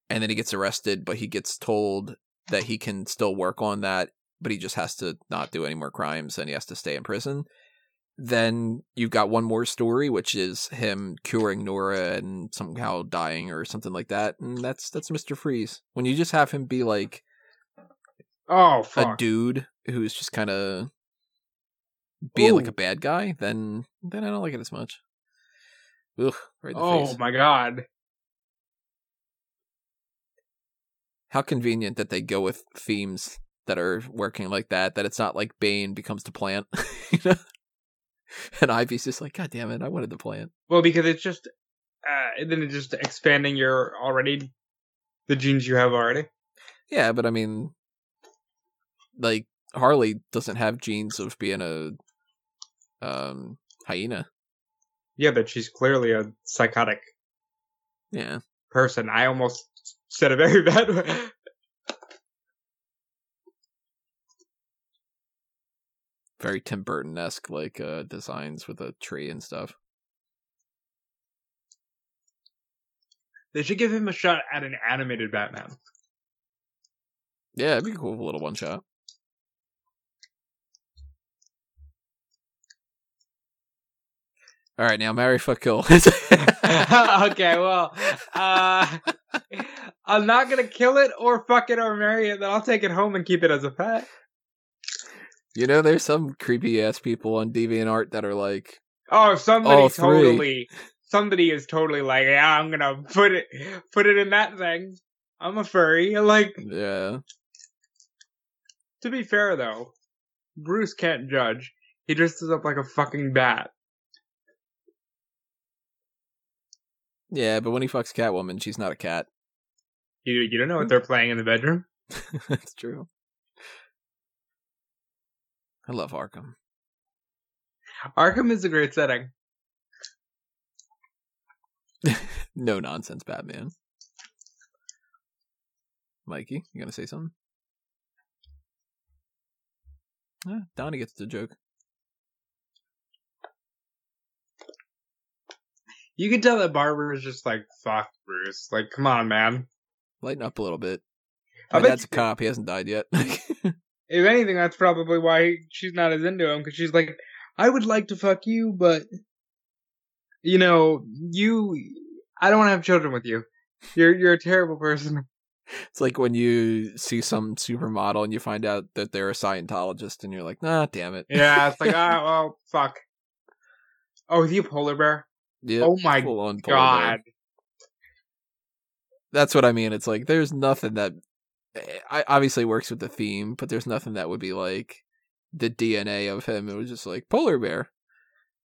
and then he gets arrested, but he gets told that he can still work on that, but he just has to not do any more crimes and he has to stay in prison. Then you've got one more story, which is him curing Nora and somehow dying or something like that. And that's that's Mister Freeze. When you just have him be like oh, fuck. a dude who's just kind of being Ooh. like a bad guy, then then I don't like it as much. Ugh, right in the oh, face. My God. How convenient that they go with themes that are working like that, that it's not like Bane becomes the plant. You know? And Ivy's just like, God damn it, I wanted the plant. Well, because it's just, uh, then it's just expanding your already, the genes you have already. Yeah, but I mean, like, Harley doesn't have genes of being a um, hyena. Yeah, but she's clearly a psychotic yeah. person. I almost said it very bad way. Very Tim Burton-esque, like, uh, designs with a tree and stuff. They should give him a shot at an animated Batman. Yeah, it'd be cool with a little one-shot. All right, now, marry, fuck, kill. Okay, well, uh, I'm not going to kill it or fuck it or marry it, then I'll take it home and keep it as a pet. You know, there's some creepy ass people on DeviantArt that are like, oh, somebody totally, somebody is totally like, yeah, I'm gonna put it, put it in that thing. I'm a furry, like, yeah. To be fair though, Bruce can't judge. He dresses up like a fucking bat. Yeah, but when he fucks Catwoman, she's not a cat. You you don't know what they're playing in the bedroom. That's true. I love Arkham. Arkham is a great setting. No nonsense, Batman. Mikey, you gonna say something? Eh, Donnie gets the joke. You can tell that Barbara is just like, fuck Bruce. Like, come on, man. Lighten up a little bit. My dad's a cop. He hasn't died yet. If anything, that's probably why she's not as into him, because she's like, I would like to fuck you, but, you know, you, I don't want to have children with you. You're you're a terrible person. It's like when you see some supermodel and you find out that they're a Scientologist, and you're like, nah, damn it. Yeah, it's like, ah, oh, well, fuck. Oh, is he a polar bear? Yeah. Oh my God. That's what I mean. It's like, there's nothing that... I obviously works with the theme, but there's nothing that would be like the D N A of him. It was just like polar bear,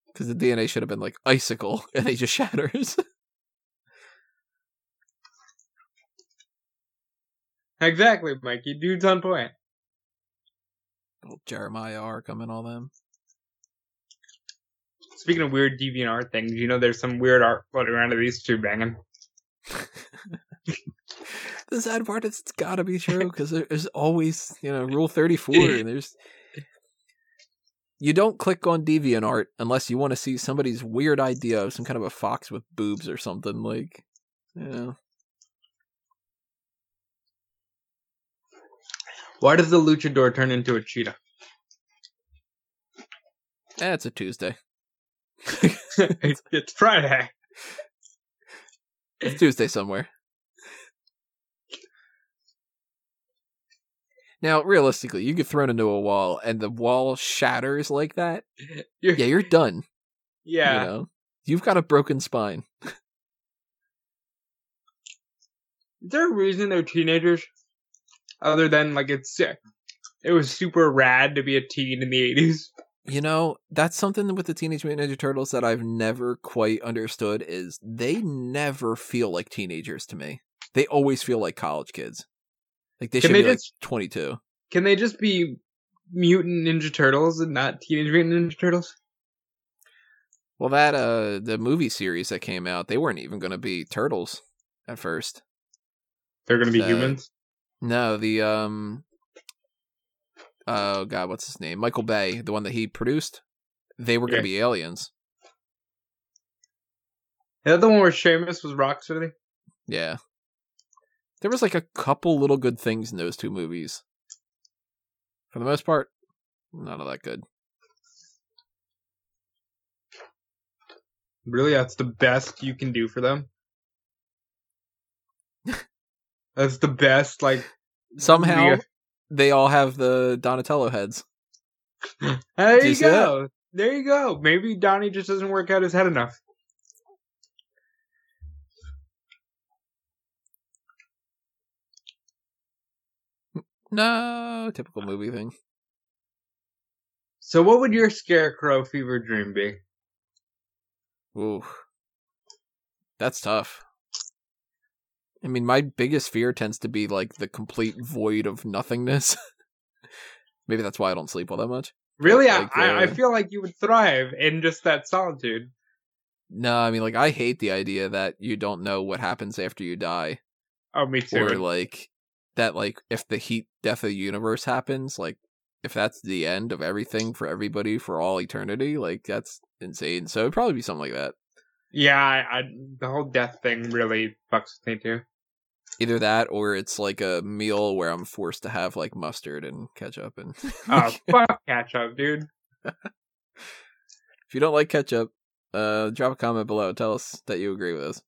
because the D N A should have been like icicle, and he just shatters. Exactly, Mikey. Dude's on point. Old Jeremiah Arkham and all them. Speaking of weird DeviantArt things, you know, there's some weird art floating around of these two banging. The sad part is it's gotta be true, because there's always, you know, rule thirty-four, and there's, you don't click on DeviantArt unless you want to see somebody's weird idea of some kind of a fox with boobs or something, like, you know. Why does the luchador turn into a cheetah? That's eh, a Tuesday. it's, it's Friday. It's Tuesday somewhere. Now, realistically, you get thrown into a wall, and the wall shatters like that. You're... Yeah, you're done. Yeah. You know? You've got a broken spine. Is there a reason they're teenagers? Other than, like, it's sick. It was super rad to be a teen in the eighties. You know, that's something with the Teenage Mutant Ninja Turtles that I've never quite understood, is they never feel like teenagers to me. They always feel like college kids. Like, they should be like twenty-two. Can they just be Mutant Ninja Turtles and not Teenage Mutant Ninja Turtles? Well, that, uh, the movie series that came out, they weren't even going to be turtles at first. They're going to be humans? No, the, um, oh God, what's his name? Michael Bay, the one that he produced, they were going to yeah. be aliens. Is that the one where Seamus was Rocksteady? Yeah. There was like a couple little good things in those two movies. For the most part, none of that good. Really, that's the best you can do for them? That's the best, like... Somehow, the... they all have the Donatello heads. There you go. That? There you go. Maybe Donnie just doesn't work out his head enough. No, typical movie thing. So what would your Scarecrow fever dream be? Ooh. That's tough. I mean, my biggest fear tends to be, like, the complete void of nothingness. Maybe that's why I don't sleep all that much. Really? But, like, I, uh... I feel like you would thrive in just that solitude. No, I mean, like, I hate the idea that you don't know what happens after you die. Oh, me too. Or, like, that, like, if the heat death of the universe happens, like, if that's the end of everything for everybody for all eternity, like, that's insane. So it'd probably be something like that. Yeah, I, I, the whole death thing really fucks with me, too. Either that, or it's like a meal where I'm forced to have like mustard and ketchup and. Oh fuck ketchup, dude! If you don't like ketchup, uh, drop a comment below. Tell us that you agree with us.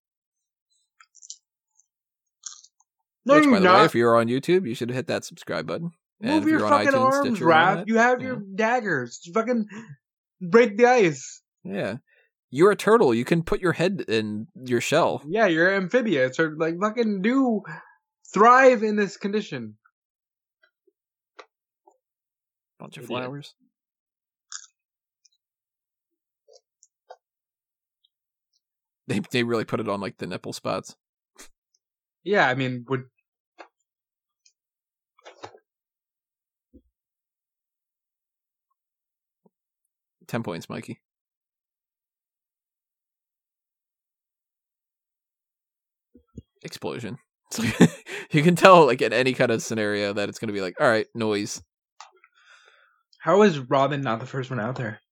No, Which, by the not. way, if you're on YouTube, you should hit that subscribe button. And Move if your you're fucking on iTunes, arms, Stitcher, Raph. You have yeah. your daggers. You fucking break the ice. Yeah. You're a turtle. You can put your head in your shell. Yeah, you're amphibious. Or like fucking do thrive in this condition. Bunch of flowers. They they really put it on like the nipple spots. Yeah, I mean, would. Ten points, Mikey. Explosion. So you can tell, like, in any kind of scenario that it's going to be like, all right, noise. How is Robin not the first one out there?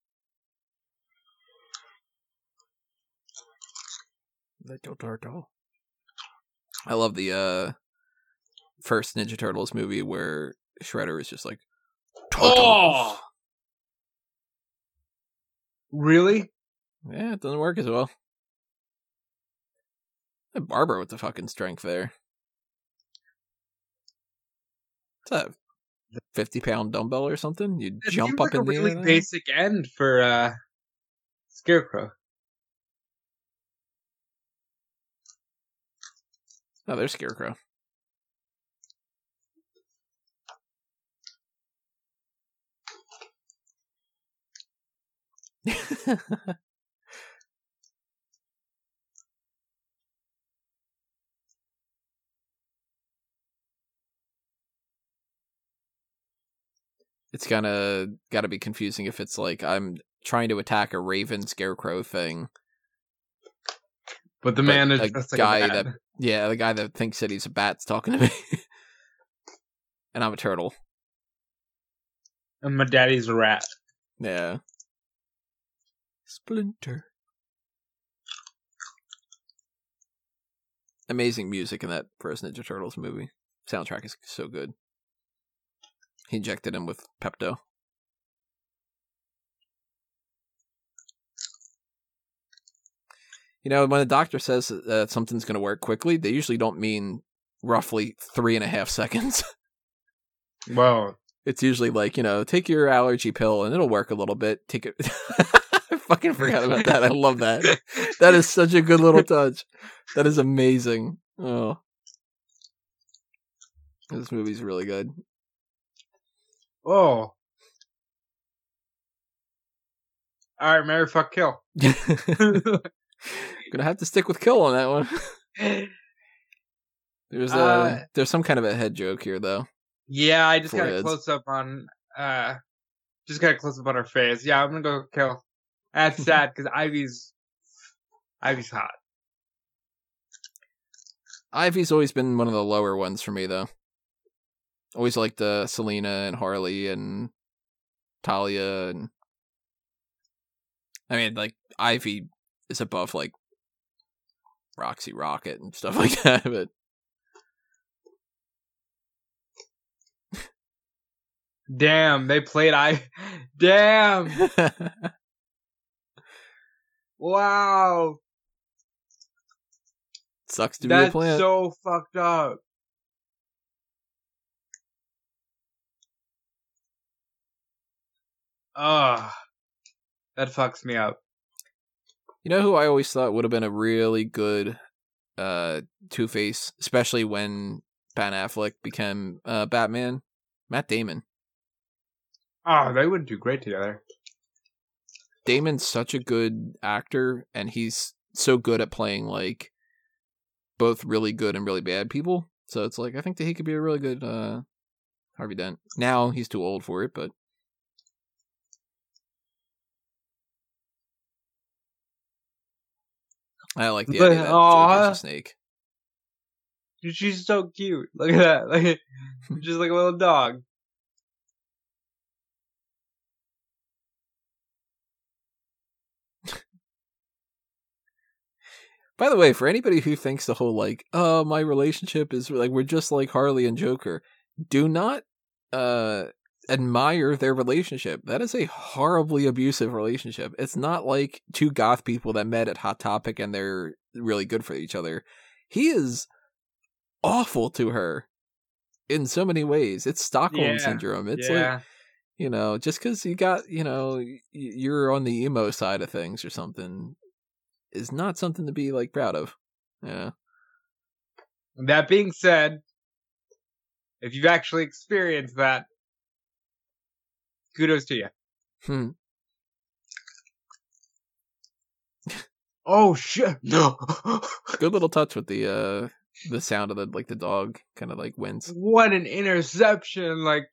I love the uh, first Ninja Turtles movie where Shredder is just like, Turtles. Oh! Really? Yeah, it doesn't work as well. Barbara with the fucking strength there. What's that? A fifty pound dumbbell or something? You that jump up like in a the really air basic there? End for uh, Scarecrow. Oh, there's Scarecrow. It's gonna gotta be confusing if it's like I'm trying to attack a Raven Scarecrow thing, but the man but is a just guy like a bat. that yeah, the guy that thinks that he's a bat's talking to me, and I'm a turtle, and my daddy's a rat. Yeah, Splinter. Amazing music in that first Ninja Turtles movie. Soundtrack is so good. He injected him with Pepto. You know, when the doctor says that something's going to work quickly, they usually don't mean roughly three and a half seconds. Wow. It's usually like, you know, take your allergy pill and it'll work a little bit. Take it. I fucking forgot about that. I love that. That is such a good little touch. That is amazing. Oh. This movie's really good. Oh. Alright, Mary, fuck, kill. Gonna have to stick with kill on that one. There's a uh, there's some kind of a head joke here though. Yeah, I just Four got heads. a close up on uh just got a close up on her face. Yeah, I'm gonna go kill. That's sad because Ivy's Ivy's hot. Ivy's always been one of the lower ones for me though. Always liked uh, Selena and Harley and Talia and I mean, like, Ivy is above, like, Roxy Rocket and stuff like that, but... Damn, they played I... Damn! Wow! Sucks to be a plant. That's so fucked up. Ugh. That fucks me up. You know who I always thought would have been a really good uh, Two-Face, especially when Ben Affleck became uh, Batman? Matt Damon. Oh, they would do great together. Damon's such a good actor, and he's so good at playing, like, both really good and really bad people. So it's like, I think that he could be a really good uh, Harvey Dent. Now he's too old for it, but... I like the idea that Joker's a snake. She's so cute. Look at that. Like, just like a little dog. By the way, for anybody who thinks the whole, like, oh, my relationship is, like, we're just like Harley and Joker, do not uh, admire their relationship. That is a horribly abusive relationship. It's not like two goth people that met at Hot Topic and they're really good for each other. He is awful to her in so many ways. It's Stockholm yeah. syndrome. It's yeah. like, you know, just because you got, you know, you're on the emo side of things or something is not something to be, like, proud of. Yeah. That being said, if you've actually experienced that, kudos to you. Hmm. Oh, shit! No! Good little touch with the, uh, the sound of the, like, the dog kind of, like, wins. What an interception! Like...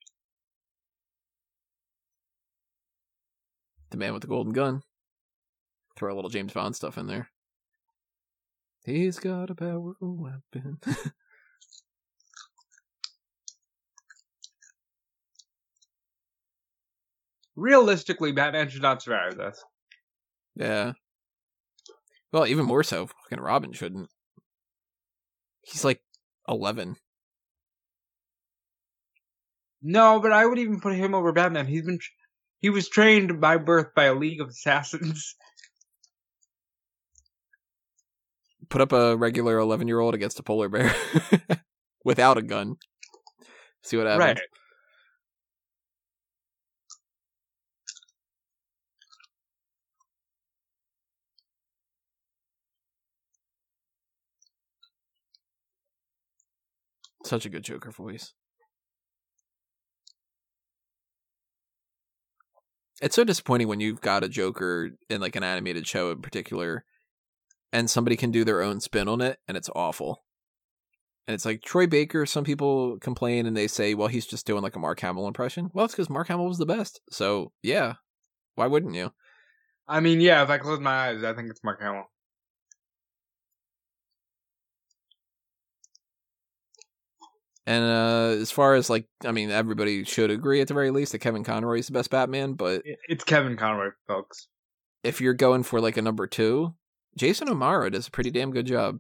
The man with the golden gun. Throw a little James Bond stuff in there. He's got a powerful weapon. Realistically, Batman should not survive this. Yeah. Well, even more so, fucking Robin shouldn't. He's like eleven. No, but I would even put him over Batman. He's been, tra- he was trained by birth by a League of Assassins. Put up a regular eleven-year-old against a polar bear without a gun. See what happens. Right. Such a good Joker voice. It's so disappointing when you've got a Joker in, like, an animated show in particular, and somebody can do their own spin on it, and it's awful. And it's like, Troy Baker, some people complain, and they say, well, he's just doing, like, a Mark Hamill impression. Well, it's because Mark Hamill was the best. So, yeah. Why wouldn't you? I mean, yeah, if I close my eyes, I think it's Mark Hamill. And uh, as far as, like, I mean, everybody should agree, at the very least, that Kevin Conroy is the best Batman, but... It's Kevin Conroy, folks. If you're going for, like, a number two... Jason O'Mara does a pretty damn good job.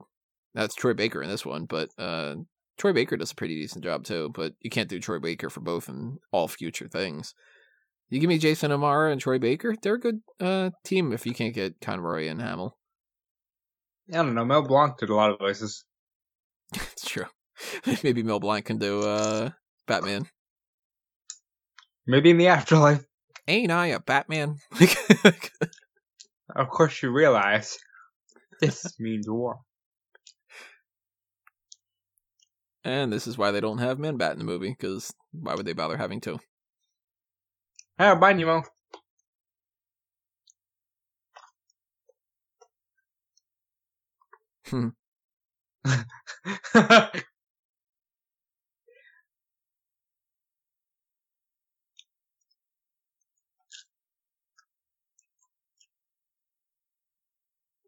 That's Troy Baker in this one, but uh, Troy Baker does a pretty decent job too, but you can't do Troy Baker for both and all future things. You give me Jason O'Mara and Troy Baker, they're a good uh, team if you can't get Conroy and Hamill. I don't know, Mel Blanc did a lot of voices. It's true. Maybe Mel Blanc can do uh, Batman. Maybe in the afterlife. Ain't I a Batman? Of course you realize. This means war. And this is why they don't have Man-Bat in the movie, because why would they bother having two? Oh, bye, Nemo. Hmm.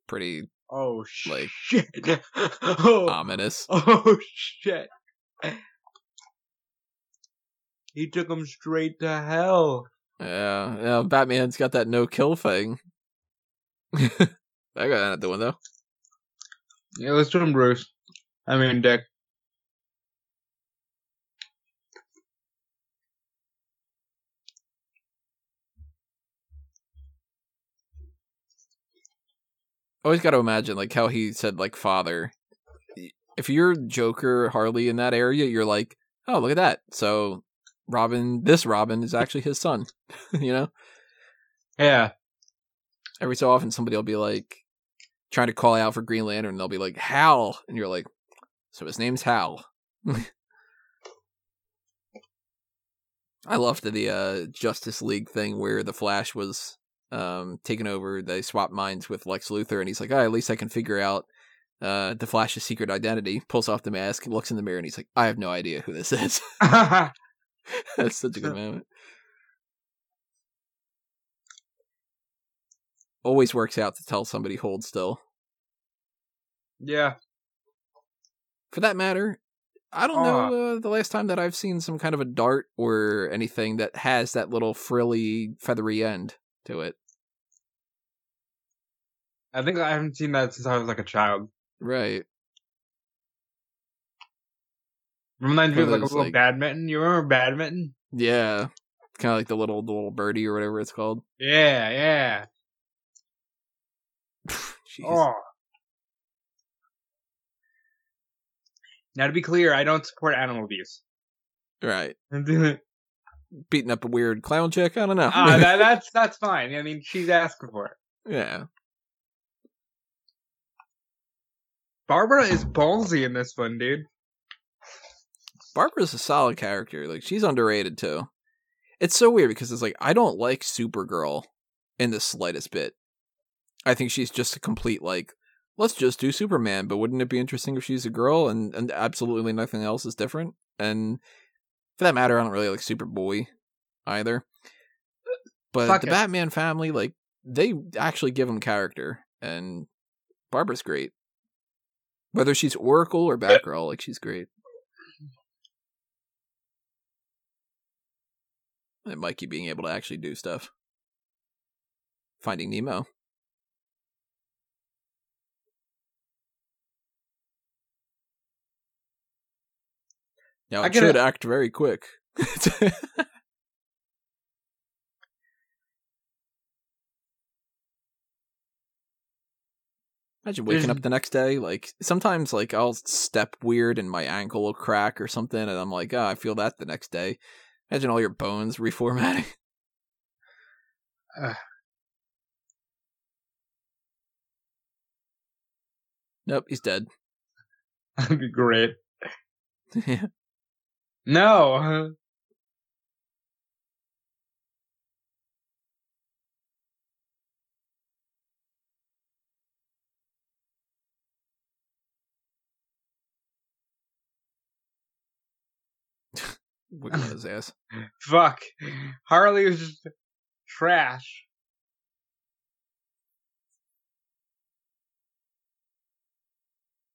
Pretty... Oh, like, shit. Oh. Ominous. Oh, shit. He took him straight to hell. Yeah, yeah, Batman's got that no-kill thing. I got out the window. Yeah, let's do them, Bruce. I mean, Dick. Always got to imagine, like, how he said, like, father. If you're Joker, Harley, in that area, you're like, oh, look at that. So, Robin, this Robin is actually his son, you know? Yeah. Every so often, somebody will be, like, trying to call out for Green Lantern, and they'll be like, Hal! And you're like, so his name's Hal. I loved the uh, Justice League thing where the Flash was... Um, taken over, they swap minds with Lex Luthor, and he's like, oh, at least I can figure out uh, the Flash's secret identity. Pulls off the mask, looks in the mirror, and he's like, I have no idea who this is. That's such a good moment. Always works out to tell somebody hold still. Yeah. For that matter, I don't uh. know uh, the last time that I've seen some kind of a dart or anything that has that little frilly, feathery end to it. I think I haven't seen that since I was like a child. Right. Remember that dude like a little like... badminton? You remember badminton? Yeah. Kind of like the little the little birdie or whatever it's called. Yeah, yeah. Jeez. Oh. Now to be clear, I don't support animal abuse. Right. Beating up a weird clown chick? I don't know. uh, that, that's that's fine. I mean, she's asking for it. Yeah. Barbara is ballsy in this one, dude. Barbara's a solid character. Like, she's underrated, too. It's so weird because it's like, I don't like Supergirl in the slightest bit. I think she's just a complete, like, let's just do Superman, but wouldn't it be interesting if she's a girl and, and absolutely nothing else is different? And... for that matter, I don't really like Superboy either. But Fuck the it. Batman family, like, they actually give him character, and Barbara's great. Whether she's Oracle or Batgirl, like, she's great. And Mikey being able to actually do stuff. Finding Nemo. Now, it should act very quick. Imagine waking up the next day. Like, sometimes, like, I'll step weird and my ankle will crack or something, and I'm like, oh, I feel that the next day. Imagine all your bones reformatting. uh. Nope, he's dead. That'd be great. Yeah. No. What was his ass? Fuck. Harley was just trash.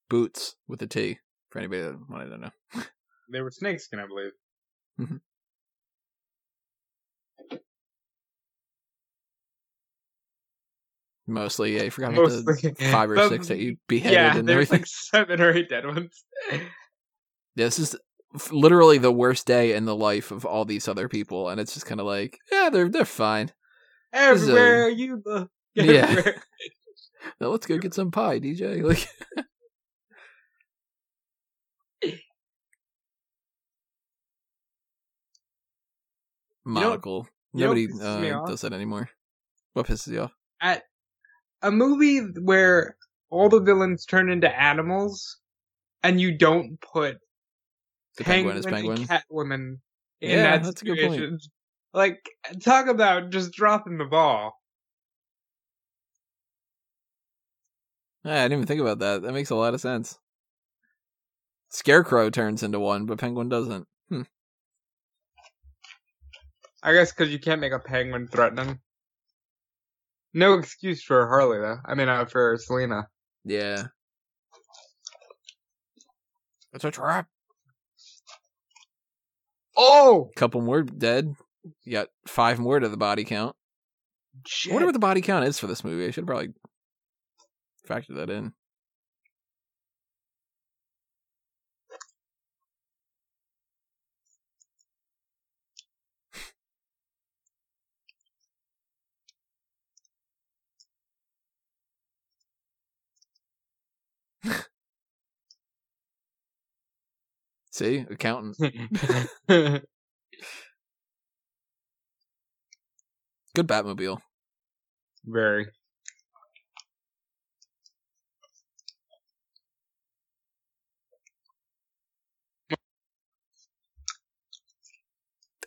Boots with a T, for anybody that wanted to know. They were snakeskin, I believe. Mm-hmm. Mostly, yeah. You forgot about the five or the, six that you beheaded yeah, and everything. Yeah, there's like seven or eight dead ones. This is literally the worst day in the life of all these other people, and it's just kind of like, yeah, they're they're fine. Everywhere a... you look. Everywhere. Yeah. Now let's go get some pie, D J. Like. Monocle. You know, nobody uh, does that anymore. What pisses you off? At a movie where all the villains turn into animals, and you don't put the Penguin, Penguin is Penguin, Catwoman in yeah, that that's situation. A good point. Like, talk about just dropping the ball. Yeah, I didn't even think about that. That makes a lot of sense. Scarecrow turns into one, but Penguin doesn't. Hmm. I guess because you can't make a penguin threatening. No excuse for Harley, though. I mean, uh, for Selena. Yeah. It's a trap. Oh! Couple more dead. You got five more to the body count. Shit. I wonder what the body count is for this movie. I should probably factor that in. See, accountant. Good Batmobile. Very.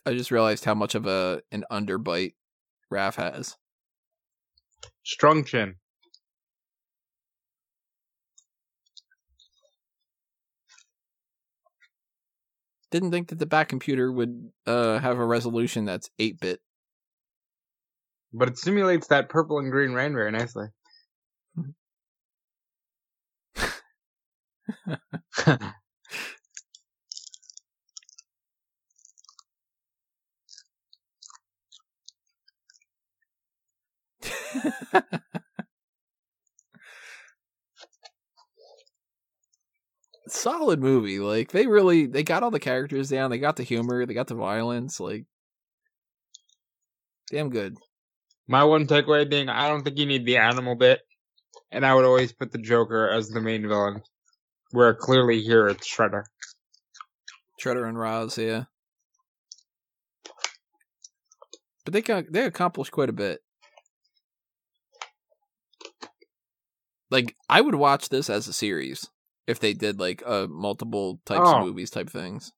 I just realized how much of a an underbite Raph has. Strong chin. Didn't think that the back computer would uh, have a resolution that's eight bit. But it simulates that purple and green rain very nicely. Solid movie. Like, they really they got all the characters down, they got the humor, they got the violence, like, damn good. My one takeaway being I don't think you need the animal bit, and I would always put the Joker as the main villain, where clearly here it's Shredder. Shredder and Ra's, yeah. But they can, they accomplished quite a bit. Like, I would watch this as a series. If they did, like, uh, multiple types oh. of movies type things.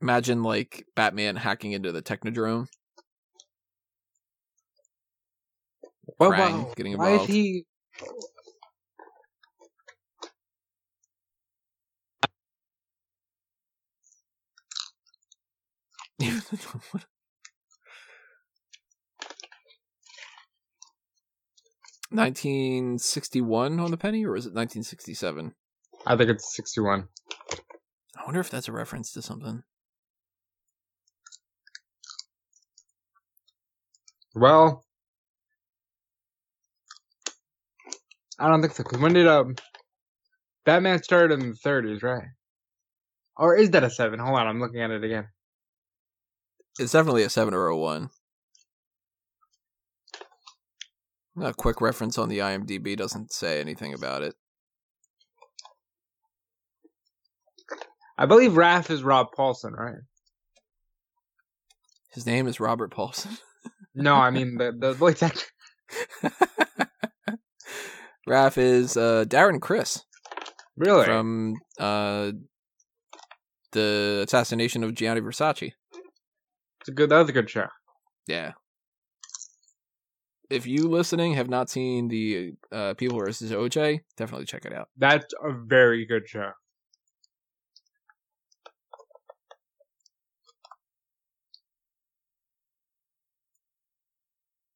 Imagine, like, Batman hacking into the Technodrome. Well, Krang well, getting involved. Why is he... nineteen sixty-one on the penny, or is it nineteen sixty-seven? I think it's sixty-one. I wonder if that's a reference to something. Well, I don't think so. Cause when did um Batman started in the thirties, right? Or is that a seven? Hold on, I'm looking at it again. It's definitely a seven or a one. A quick reference on the I M D B doesn't say anything about it. I believe Raph is Rob Paulson, right? His name is Robert Paulson. No, I mean the, the voice actor. Raph is uh, Darren Criss. Really? From uh, the assassination of Gianni Versace. It's a good, that was a good show. Yeah. If you listening have not seen the uh, People versus. O J, definitely check it out. That's a very good show.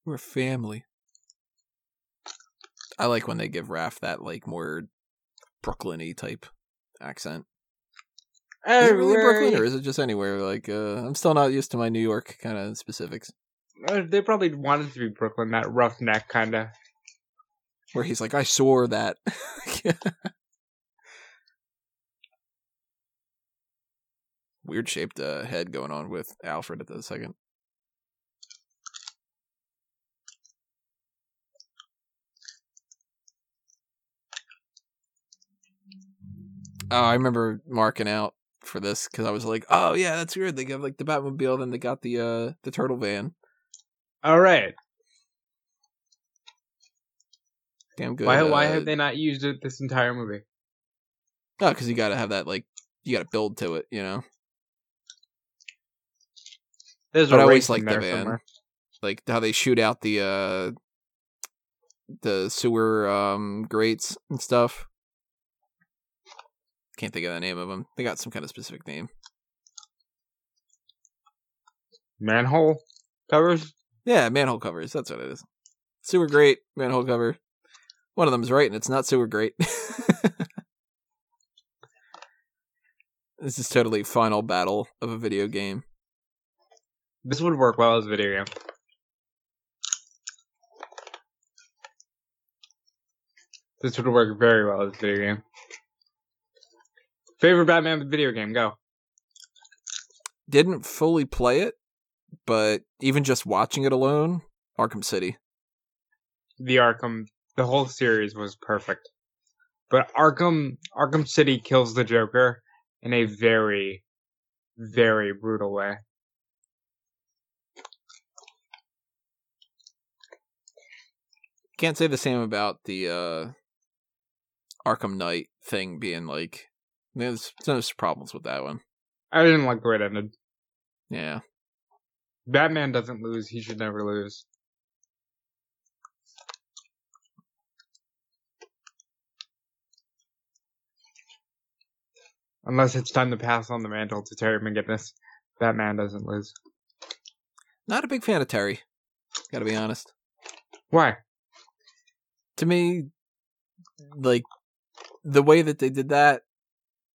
We're family. I like when they give Raph that, like, more Brooklyn-y type accent. Is it really Brooklyn, or is it just anywhere? Like, uh, I'm still not used to my New York kind of specifics. They probably wanted to be Brooklyn, that roughneck kind of. Where he's like, I saw that. Yeah. Weird shaped uh, head going on with Alfred at the second. Oh, I remember marking out for this because I was like, "Oh yeah, that's weird. They got, like, the Batmobile, then they got the uh, the turtle van." All right, damn good. Why? Uh, why have they not used it this entire movie? Oh, because you got to have that. Like, you got to build to it, you know. There's but a I always like the van, somewhere. Like how they shoot out the uh, the sewer um, grates and stuff. Can't think of the name of them. They got some kind of specific name. Manhole covers? Yeah, manhole covers. That's what it is. Sewer grate, manhole cover. One of them's right, and it's not super great. This is totally final battle of a video game. This would work well as a video game. This would work very well as a video game. Favorite Batman video game, go. Didn't fully play it, but even just watching it alone, Arkham City. The Arkham, the whole series was perfect. But Arkham, Arkham City kills the Joker in a very, very brutal way. Can't say the same about the uh, Arkham Knight thing being like, there's no problems with that one. I didn't like the way it ended. Yeah. Batman doesn't lose. He should never lose. Unless it's time to pass on the mantle to Terry McGinnis. Batman doesn't lose. Not a big fan of Terry. Gotta be honest. Why? To me, like, the way that they did that,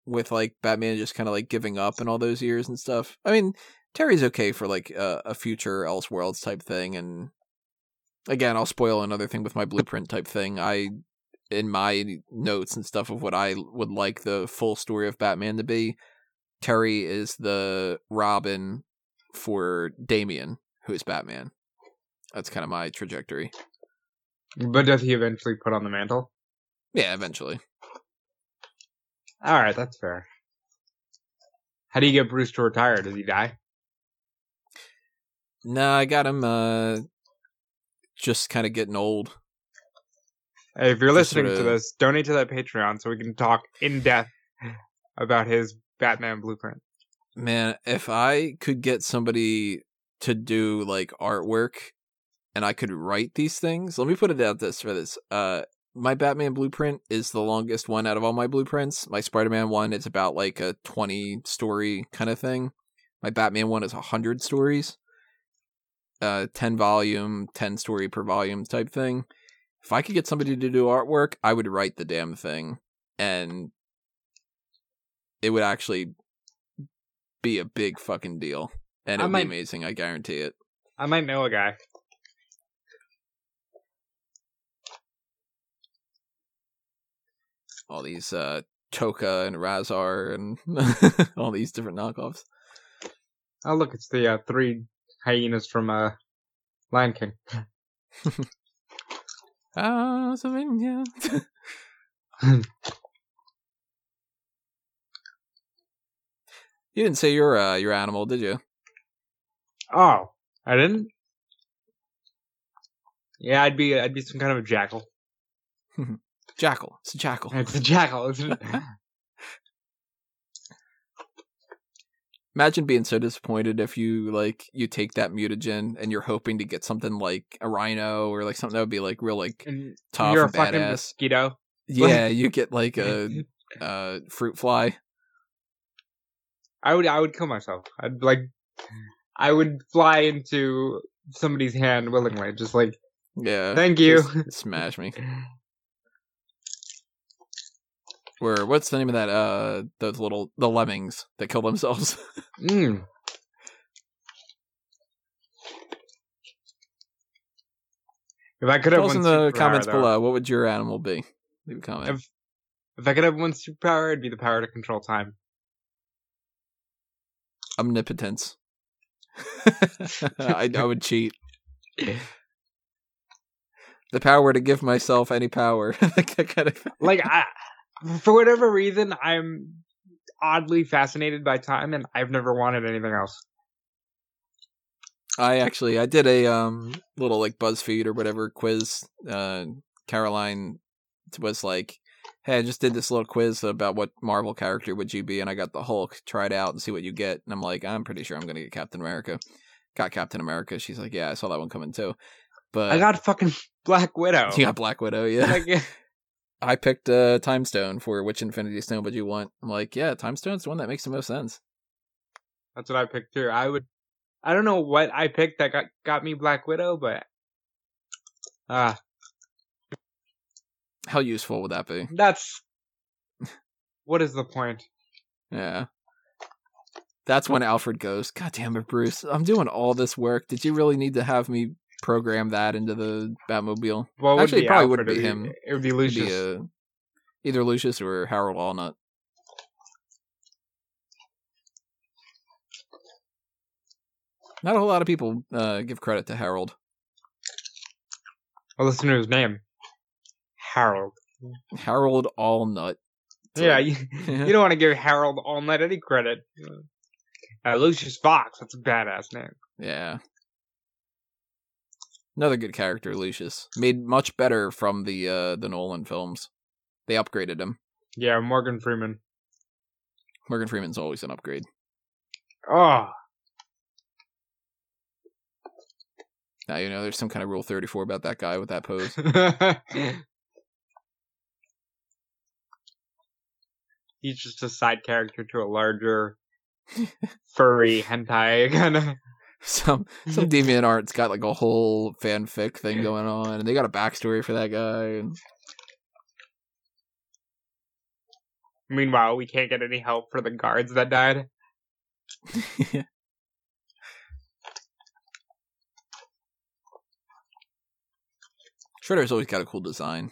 with, like, Batman just kind of, like, giving up in all those years and stuff. I mean, Terry's okay for, like, uh, a future Elseworlds type thing, and again, I'll spoil another thing with my blueprint type thing. I, in my notes and stuff of what I would like the full story of Batman to be, Terry is the Robin for Damian, who is Batman. That's kind of my trajectory. But does he eventually put on the mantle? Yeah, eventually. All right, that's fair. How do you get Bruce to retire? Does he die? No, I got him uh, just kind of getting old. Hey, if you're just listening sort of... to this, donate to that Patreon so we can talk in depth about his Batman blueprint. Man, if I could get somebody to do like artwork and I could write these things, let me put it out this for this. Uh, My Batman blueprint is the longest one out of all my blueprints. My Spider-Man one is about like a twenty story kind of thing. My Batman one is one hundred stories. Uh, ten volume, ten story per volume type thing. If I could get somebody to do artwork, I would write the damn thing. And it would actually be a big fucking deal. And it would be amazing, I guarantee it. I might know a guy. All these uh, Toka and Razar and all these different knockoffs. Oh, look, it's the uh, three hyenas from uh, Lion King. Ah, Slovenia. You didn't say your uh, your animal, did you? Oh, I didn't. Yeah, I'd be I'd be some kind of a jackal. Jackal. It's a jackal. It's a jackal, isn't it? Imagine being so disappointed if you like you take that mutagen and you're hoping to get something like a rhino or like something that would be like real like and tough you're and a badass. Fucking mosquito. Yeah, you get like a uh, fruit fly. I would I would kill myself. I'd like I would fly into somebody's hand willingly, just like yeah. Thank you. Smash me. Where, what's the name of that, uh, those little, the lemmings that kill themselves? mm. If I could have one in the comments though, below, what would your animal be? Leave a comment. If, if I could have one superpower, it'd be the power to control time. Omnipotence. I, I would cheat. The power to give myself any power. like, I gotta... like, I... For whatever reason, I'm oddly fascinated by time, and I've never wanted anything else. I actually, I did a um, little, like, BuzzFeed or whatever quiz. Uh, Caroline was like, hey, I just did this little quiz about what Marvel character would you be, and I got the Hulk. Try it out and see what you get. And I'm like, I'm pretty sure I'm going to get Captain America. Got Captain America. She's like, yeah, I saw that one coming, too. But I got fucking Black Widow. You got Black Widow, yeah. Like, yeah. I picked uh, Time Stone for which Infinity Stone would you want? I'm like, yeah, Time Stone's the one that makes the most sense. That's what I picked too. I would, I don't know what I picked that got, got me Black Widow, but ah, uh. How useful would that be? That's... What is the point? Yeah. That's when Alfred goes, God damn it, Bruce, I'm doing all this work. Did you really need to have me program that into the Batmobile? Well, actually, it probably Alfred wouldn't be him. Be, it would be Lucius. It'd be, uh, either Lucius or Harold Allnut. Not a whole lot of people uh, give credit to Harold. Well, listen to his name. Harold. Harold Allnut. So, yeah, you, yeah, you don't want to give Harold Allnut any credit. Uh, Lucius Fox, that's a badass name. Yeah. Another good character, Lucius. Made much better from the uh, the Nolan films. They upgraded him. Yeah, Morgan Freeman. Morgan Freeman's always an upgrade. Oh. Now, you know, there's some kind of Rule thirty-four about that guy with that pose. He's just a side character to a larger... furry hentai kind of some some DeviantArt's got like a whole fanfic thing going on, and they got a backstory for that guy. And... meanwhile, we can't get any help for the guards that died. Yeah. Shredder's always got a cool design.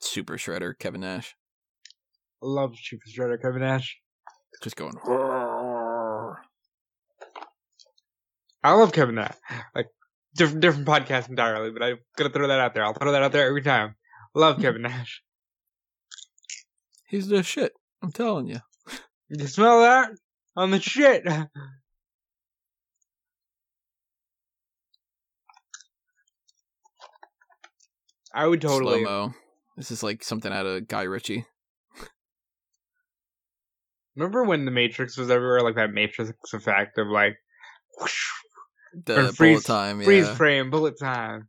Super Shredder, Kevin Nash. Love Super Shredder Kevin Nash. Just going. Roar. I love Kevin Nash. Like different different podcast entirely, but I'm gonna throw that out there. I'll throw that out there every time. Love Kevin Nash. He's the shit. I'm telling you. You smell that? I'm the shit. I would totally. Slow-mo. This is like something out of Guy Ritchie. Remember when the Matrix was everywhere, like that Matrix effect of like whoosh, the freeze, bullet time, yeah. Freeze frame, bullet time.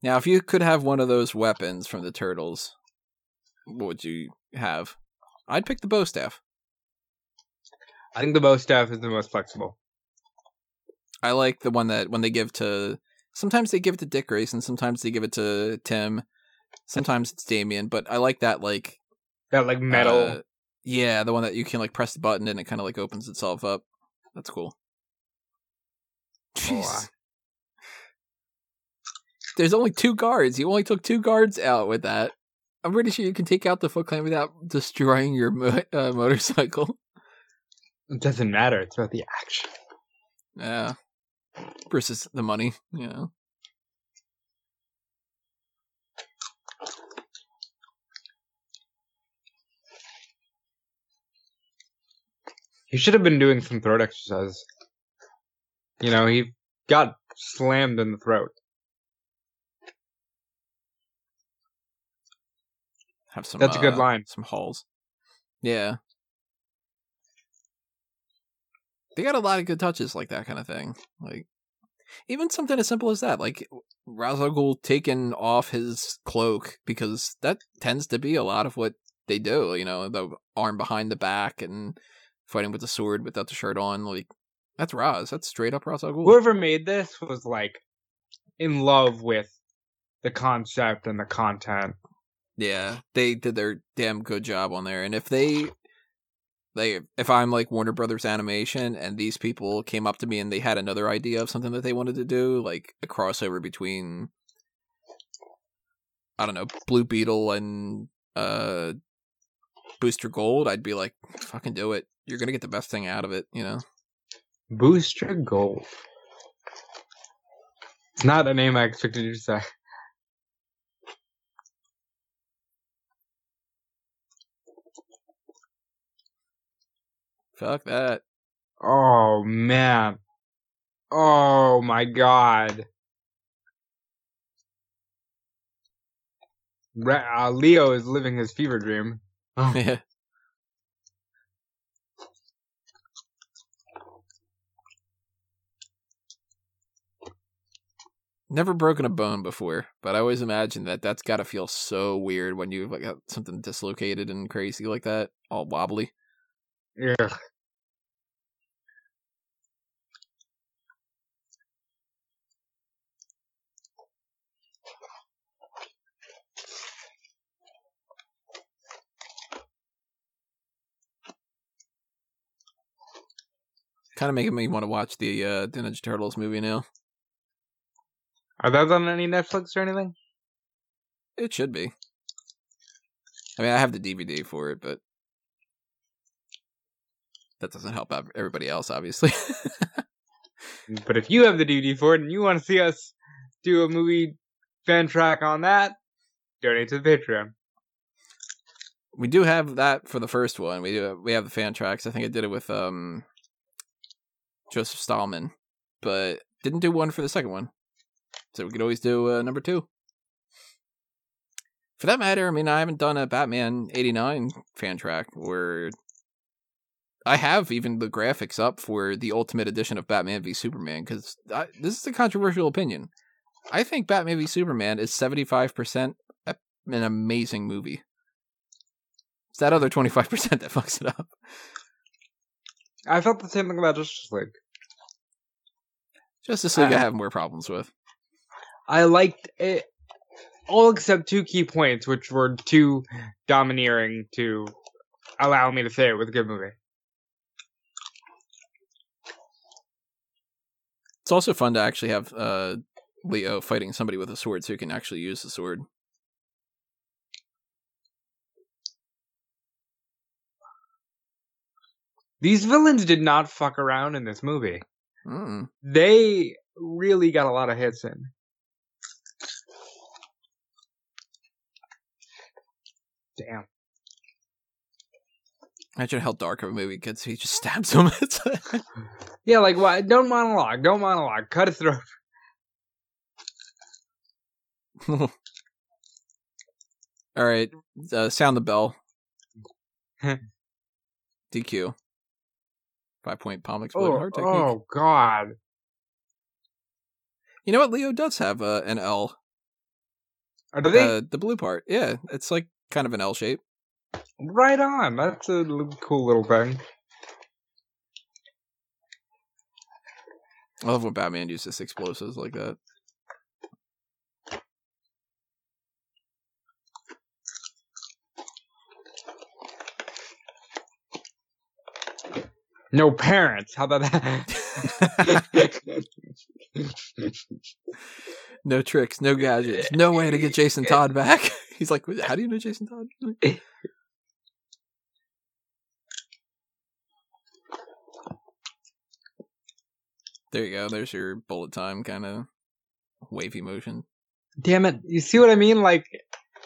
Now, if you could have one of those weapons from the Turtles, what would you have? I'd pick the bow staff. I think the bow staff is the most flexible. I like the one that when they give to. Sometimes they give it to Dick Grayson, sometimes they give it to Tim, sometimes it's Damien, but I like that, like... That, like, metal... Uh, yeah, the one that you can, like, press the button and it kind of, like, opens itself up. That's cool. Jeez. Oh, uh... There's only two guards. You only took two guards out with that. I'm pretty sure you can take out the Foot Clan without destroying your mo- uh, motorcycle. It doesn't matter. It's about the action. Yeah. Versus the money, you know. He should have been doing some throat exercises. You know, he got slammed in the throat. Have some. That's a good uh, line. Some hauls. Yeah. They got a lot of good touches like that kind of thing. Like, even something as simple as that, like Ra's al Ghul taking off his cloak, because that tends to be a lot of what they do, you know, the arm behind the back and fighting with the sword without the shirt on. Like, that's Ra's. That's straight up Ra's al Ghul. Whoever made this was, like, in love with the concept and the content. Yeah, they did their damn good job on there. And if they... They, if I'm like Warner Brothers Animation and these people came up to me and they had another idea of something that they wanted to do, like a crossover between, I don't know, Blue Beetle and uh, Booster Gold, I'd be like, fucking do it. You're going to get the best thing out of it, you know? Booster Gold. It's not a name I expected you to say. Fuck that. Oh, man. Oh, my God. Re- uh, Leo is living his fever dream. Oh. Yeah. Never broken a bone before, but I always imagine that that's got to feel so weird when you've like, got something dislocated and crazy like that, all wobbly. Ugh. Kind of making me want to watch the uh, the Ninja Turtles movie now. Are those on any Netflix or anything? It should be. I mean, I have the D V D for it, but that doesn't help out everybody else, obviously. But if you have the D V D for it and you want to see us do a movie fan track on that, donate to the Patreon. We do have that for the first one. We do. We have the fan tracks. I think I did it with um, Joseph Stallman, but didn't do one for the second one. So we could always do uh, number two. For that matter, I mean, I haven't done a Batman eighty-nine fan track, where I have even the graphics up for the Ultimate Edition of Batman v Superman, because this is a controversial opinion. I think Batman v Superman is seventy-five percent an amazing movie. It's that other twenty-five percent that fucks it up. I felt the same thing about Justice League. Justice League I, I have more problems with. I liked it. All except two key points, which were too domineering to allow me to say it was a good movie. It's also fun to actually have uh, Leo fighting somebody with a sword so he can actually use the sword. These villains did not fuck around in this movie. Mm. They really got a lot of hits in. Damn. Imagine how dark of a movie gets. He just stabs him. Yeah, like, why? Don't monologue. Don't monologue. Cut his throat. All right. Uh, sound the bell. D Q. Five point palm exploding oh, heart technique. Oh, God. You know what? Leo does have uh, an L. Oh, do they? Uh, the blue part. Yeah. It's like kind of an L shape. Right on. That's a cool little thing. I love when Batman uses explosives like that. No parents. How about that? No tricks. No gadgets. No way to get Jason Todd back. He's like, how do you know Jason Todd? There you go. There's your bullet time kind of wavy motion. Damn it. You see what I mean? Like,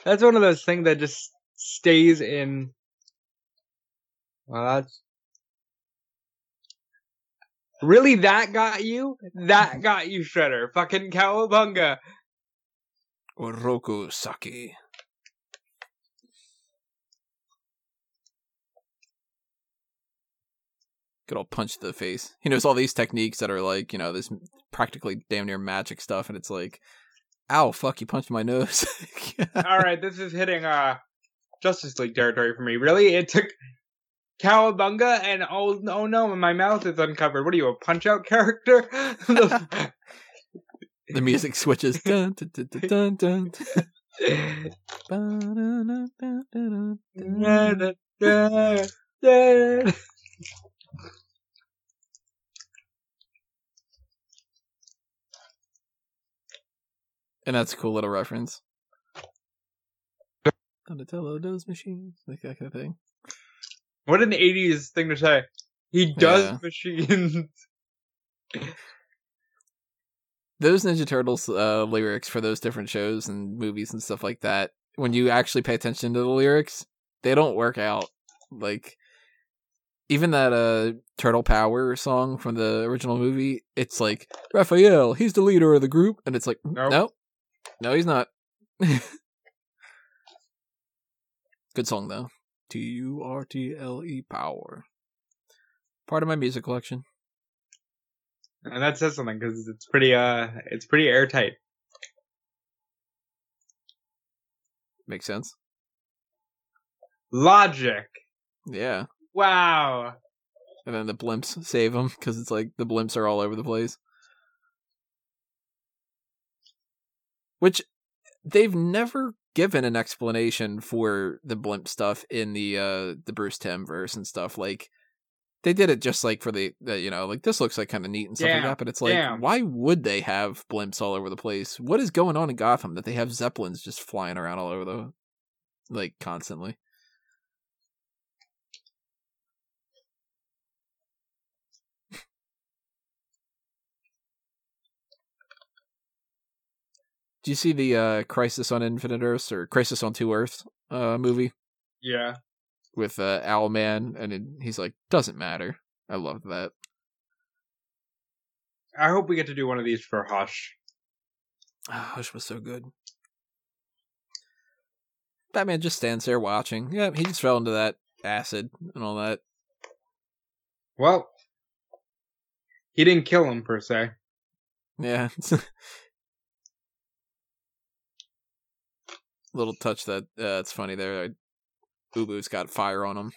that's one of those things that just stays in. Well, that's. Really? That got you? That got you, Shredder. Fucking cowabunga. Oroku Saki. Good old punch to the face. He knows all these techniques that are like, you know, this practically damn near magic stuff, and it's like, ow, fuck, you punched my nose. Alright, this is hitting uh, Justice League territory for me. Really? It took cowabunga and oh, oh no, my mouth is uncovered. What are you, a punch-out character? the... the music switches. Dun, dun, dun, dun, dun, dun. And that's a cool little reference. Donatello does machines, like that kind of thing. What an eighties thing to say. He does yeah. machines. Those Ninja Turtles uh, lyrics for those different shows and movies and stuff like that, when you actually pay attention to the lyrics, they don't work out. Like, even that uh, Turtle Power song from the original movie, it's like, Raphael, he's the leader of the group. And it's like, nope. no, no, he's not. Good song, though. T U R T L E Power. Part of my music collection. And that says something, because it's pretty, uh, it's pretty airtight. Makes sense. Logic. Yeah. Wow. And then the blimps save them, because it's like the blimps are all over the place. Which, they've never given an explanation for the blimp stuff in the uh, the Bruce Timm verse and stuff. Like, they did it just like for the, the you know, like this looks like kind of neat and stuff yeah, like that. But it's like, yeah. why would they have blimps all over the place? What is going on in Gotham that they have Zeppelins just flying around all over the, like, constantly? Do you see the uh, Crisis on Infinite Earths or Crisis on Two Earths uh, movie? Yeah. With uh, Owlman, and it, he's like, doesn't matter. I love that. I hope we get to do one of these for Hush. Oh, Hush was so good. Batman just stands there watching. Yeah, he just fell into that acid and all that. Well, he didn't kill him, per se. Yeah. Little touch that uh, it's funny there. Ubu's got fire on him.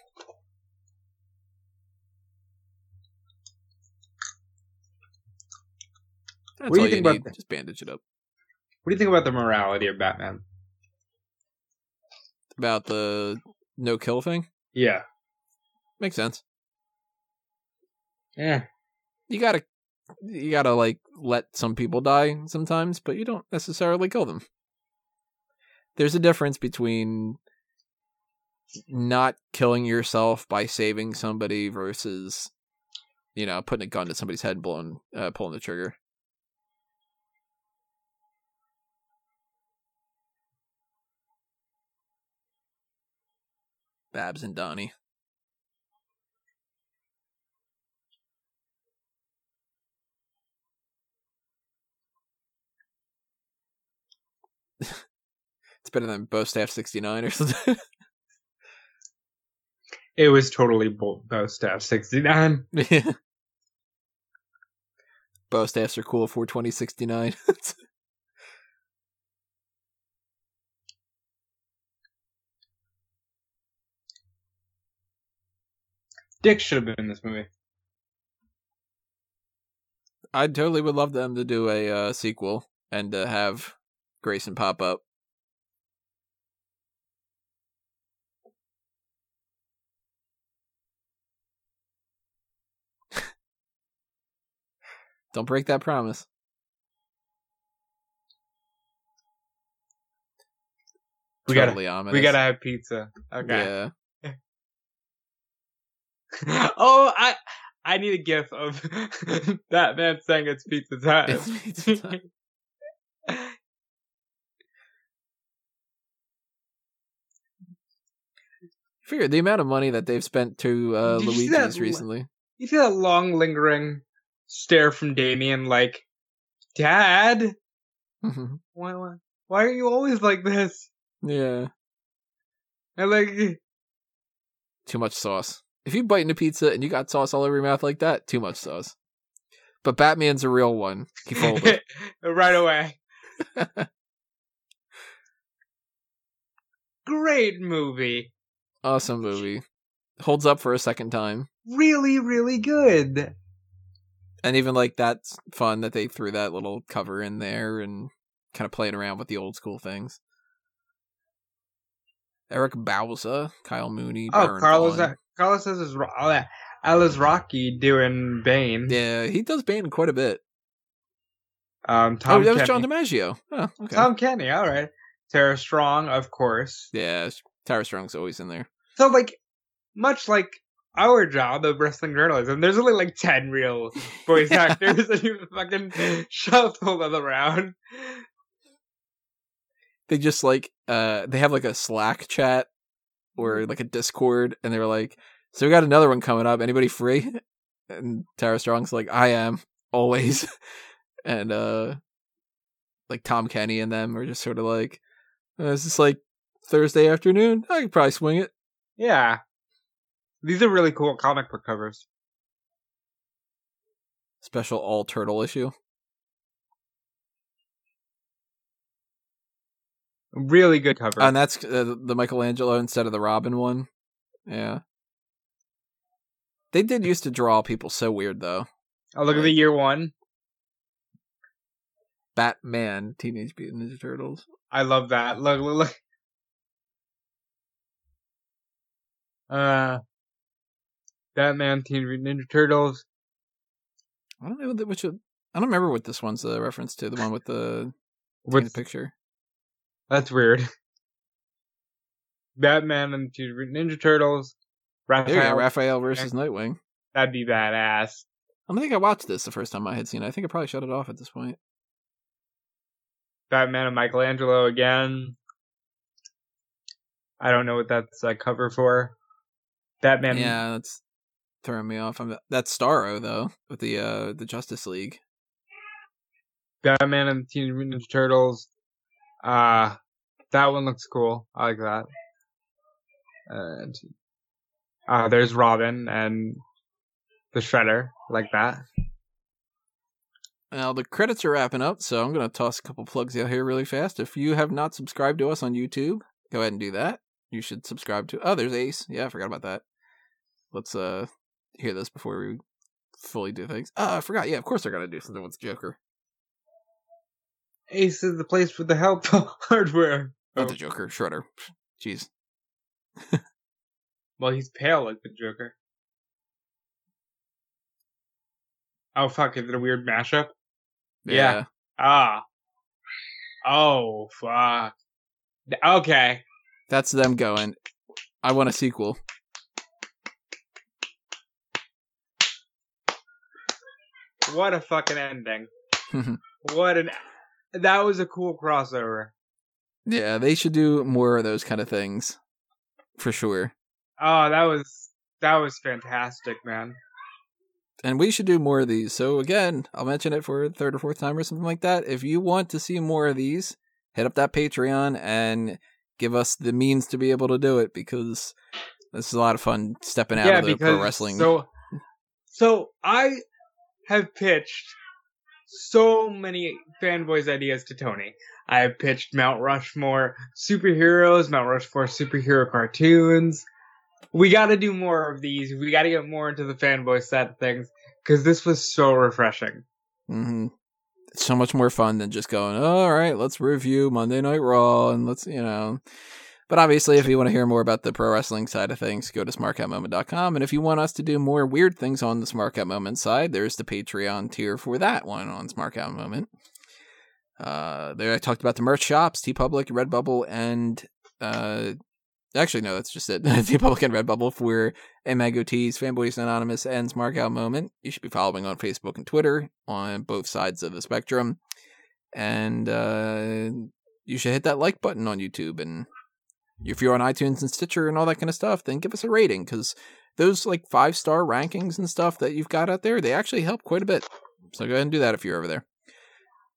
That's what do you all think you about need. The... Just bandage it up. What do you think about the morality of Batman? About the no kill thing? Yeah. Makes sense. Yeah. You gotta, you gotta like let some people die sometimes, but you don't necessarily kill them. There's a difference between not killing yourself by saving somebody versus, you know, putting a gun to somebody's head and blowing, uh, pulling the trigger. Babs and Donnie. It's better than Bo-Staff sixty-nine or something. It was totally Bo- Bo-Staff sixty-nine. Yeah. Bo-Staffs are cool, four twenty sixty-nine. Dick should have been in this movie. I totally would love them to do a uh, sequel and to uh, have Grayson pop up. Don't break that promise. We totally gotta, ominous. We gotta have pizza. Okay. Yeah. oh, I I need a gif of that man saying it's pizza time. It's pizza time. Figure the amount of money that they've spent to uh, Luigi's recently. You see that long lingering stare from Damien, like, Dad? Mm-hmm. Why, why, why are you always like this? Yeah. And like... Too much sauce. If you bite into pizza and you got sauce all over your mouth like that, too much sauce. But Batman's a real one. He folded. Right away. Great movie. Awesome movie. Holds up for a second time. Really, really good. And even, like, that's fun that they threw that little cover in there and kind of played around with the old school things. Eric Bauza, Kyle Mooney. Oh, Baron Carlos Vaughn. Carlos is all that. Alice Rocky doing Bane. Yeah, he does Bane quite a bit. Um, Tom oh, that Kenny. was John DiMaggio. Oh, okay. Tom Kenny, all right. Tara Strong, of course. Yeah, Tara Strong's always in there. So, like, much like our job of wrestling journalism, there's only like ten real voice yeah. actors, and you fucking shuffle them around. They just like uh they have like a Slack chat or like a Discord, and they're like, so we got another one coming up, anybody free? And Tara Strong's like, I am, always. And uh like Tom Kenny and them are just sort of like, oh, is this like Thursday afternoon? I could probably swing it. Yeah. These are really cool comic book covers. Special all-turtle issue. Really good cover. And that's uh, the Michelangelo instead of the Robin one. Yeah. They did used to draw people so weird, though. Oh, look like, at the year one. Batman, Teenage Mutant Ninja Turtles. I love that. Look, look, look. Uh... Batman, Teen Ninja Turtles. I don't know which. Would, I don't remember what this one's a reference to. The one with the, with, the picture. That's weird. Batman and Teen Ninja Turtles. Raphael, yeah, Raphael versus Nightwing. That'd be badass. I don't think I watched this the first time I had seen it. I think I probably shut it off at this point. Batman and Michelangelo again. I don't know what that's a cover for. Batman. Yeah, that's throwing me off. I'm, that's Starro, though, with the uh, the Justice League. Batman and the Teenage Mutant Ninja Turtles. Uh, that one looks cool. I like that. And uh, there's Robin and the Shredder. I like that. Now, the credits are wrapping up, so I'm going to toss a couple plugs out here really fast. If you have not subscribed to us on YouTube, go ahead and do that. You should subscribe to... Oh, there's Ace. Yeah, I forgot about that. Let's uh hear this before we fully do things. Oh, I forgot. Yeah, of course they're going to do something with the Joker. Ace is the place for the help hardware. Not oh. the Joker. Shredder. Jeez. Well, he's pale like the Joker. Oh, fuck. Is it a weird mashup? Yeah. yeah. Ah. Oh, fuck. Okay. That's them going, I want a sequel. What a fucking ending. What an... That was a cool crossover. Yeah, they should do more of those kind of things. For sure. Oh, that was... That was fantastic, man. And we should do more of these. So again, I'll mention it for a third or fourth time or something like that. If you want to see more of these, hit up that Patreon and give us the means to be able to do it, because this is a lot of fun stepping out yeah, of the because, pro wrestling. So, so I have pitched so many fanboys ideas to Tony. I have pitched Mount Rushmore superheroes, Mount Rushmore superhero cartoons. We got to do more of these. We got to get more into the fanboy side of things, because this was so refreshing. Mm-hmm. It's so much more fun than just going, oh, all right, let's review Monday Night Raw and let's, you know. But obviously, if you want to hear more about the pro wrestling side of things, go to smart cat moment dot com. And if you want us to do more weird things on the Smart Cat Moment side, there's the Patreon tier for that one on Smart Cat Moment. Uh, there I talked about the merch shops, TeePublic, Redbubble, and... Uh, Actually, no, that's just it. The Publican Redbubble for Mango Tees, Fanboys Anonymous, and Smart Out Moment. You should be following on Facebook and Twitter on both sides of the spectrum. And uh, you should hit that like button on YouTube. And if you're on iTunes and Stitcher and all that kind of stuff, then give us a rating, because those like five-star rankings and stuff that you've got out there, they actually help quite a bit. So go ahead and do that if you're over there.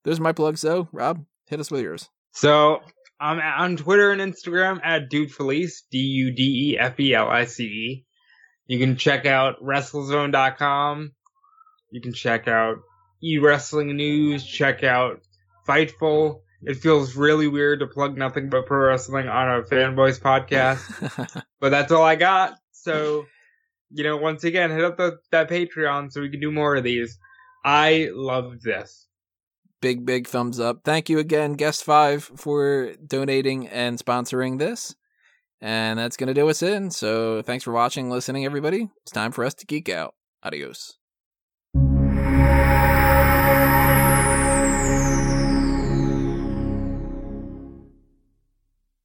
Those are my plugs, though. Rob, hit us with yours. So... I'm on Twitter and Instagram at DudeFelice, D U D E F E L I C E. You can check out wrestle zone dot com. You can check out eWrestling News. Check out Fightful. It feels really weird to plug nothing but pro wrestling on a Fanboys podcast. But that's all I got. So, you know, once again, hit up the, that Patreon so we can do more of these. I loved this. Big, big thumbs up. Thank you again, Guest Five, for donating and sponsoring this. And that's going to do us in. So thanks for watching, listening, everybody. It's time for us to geek out. Adios.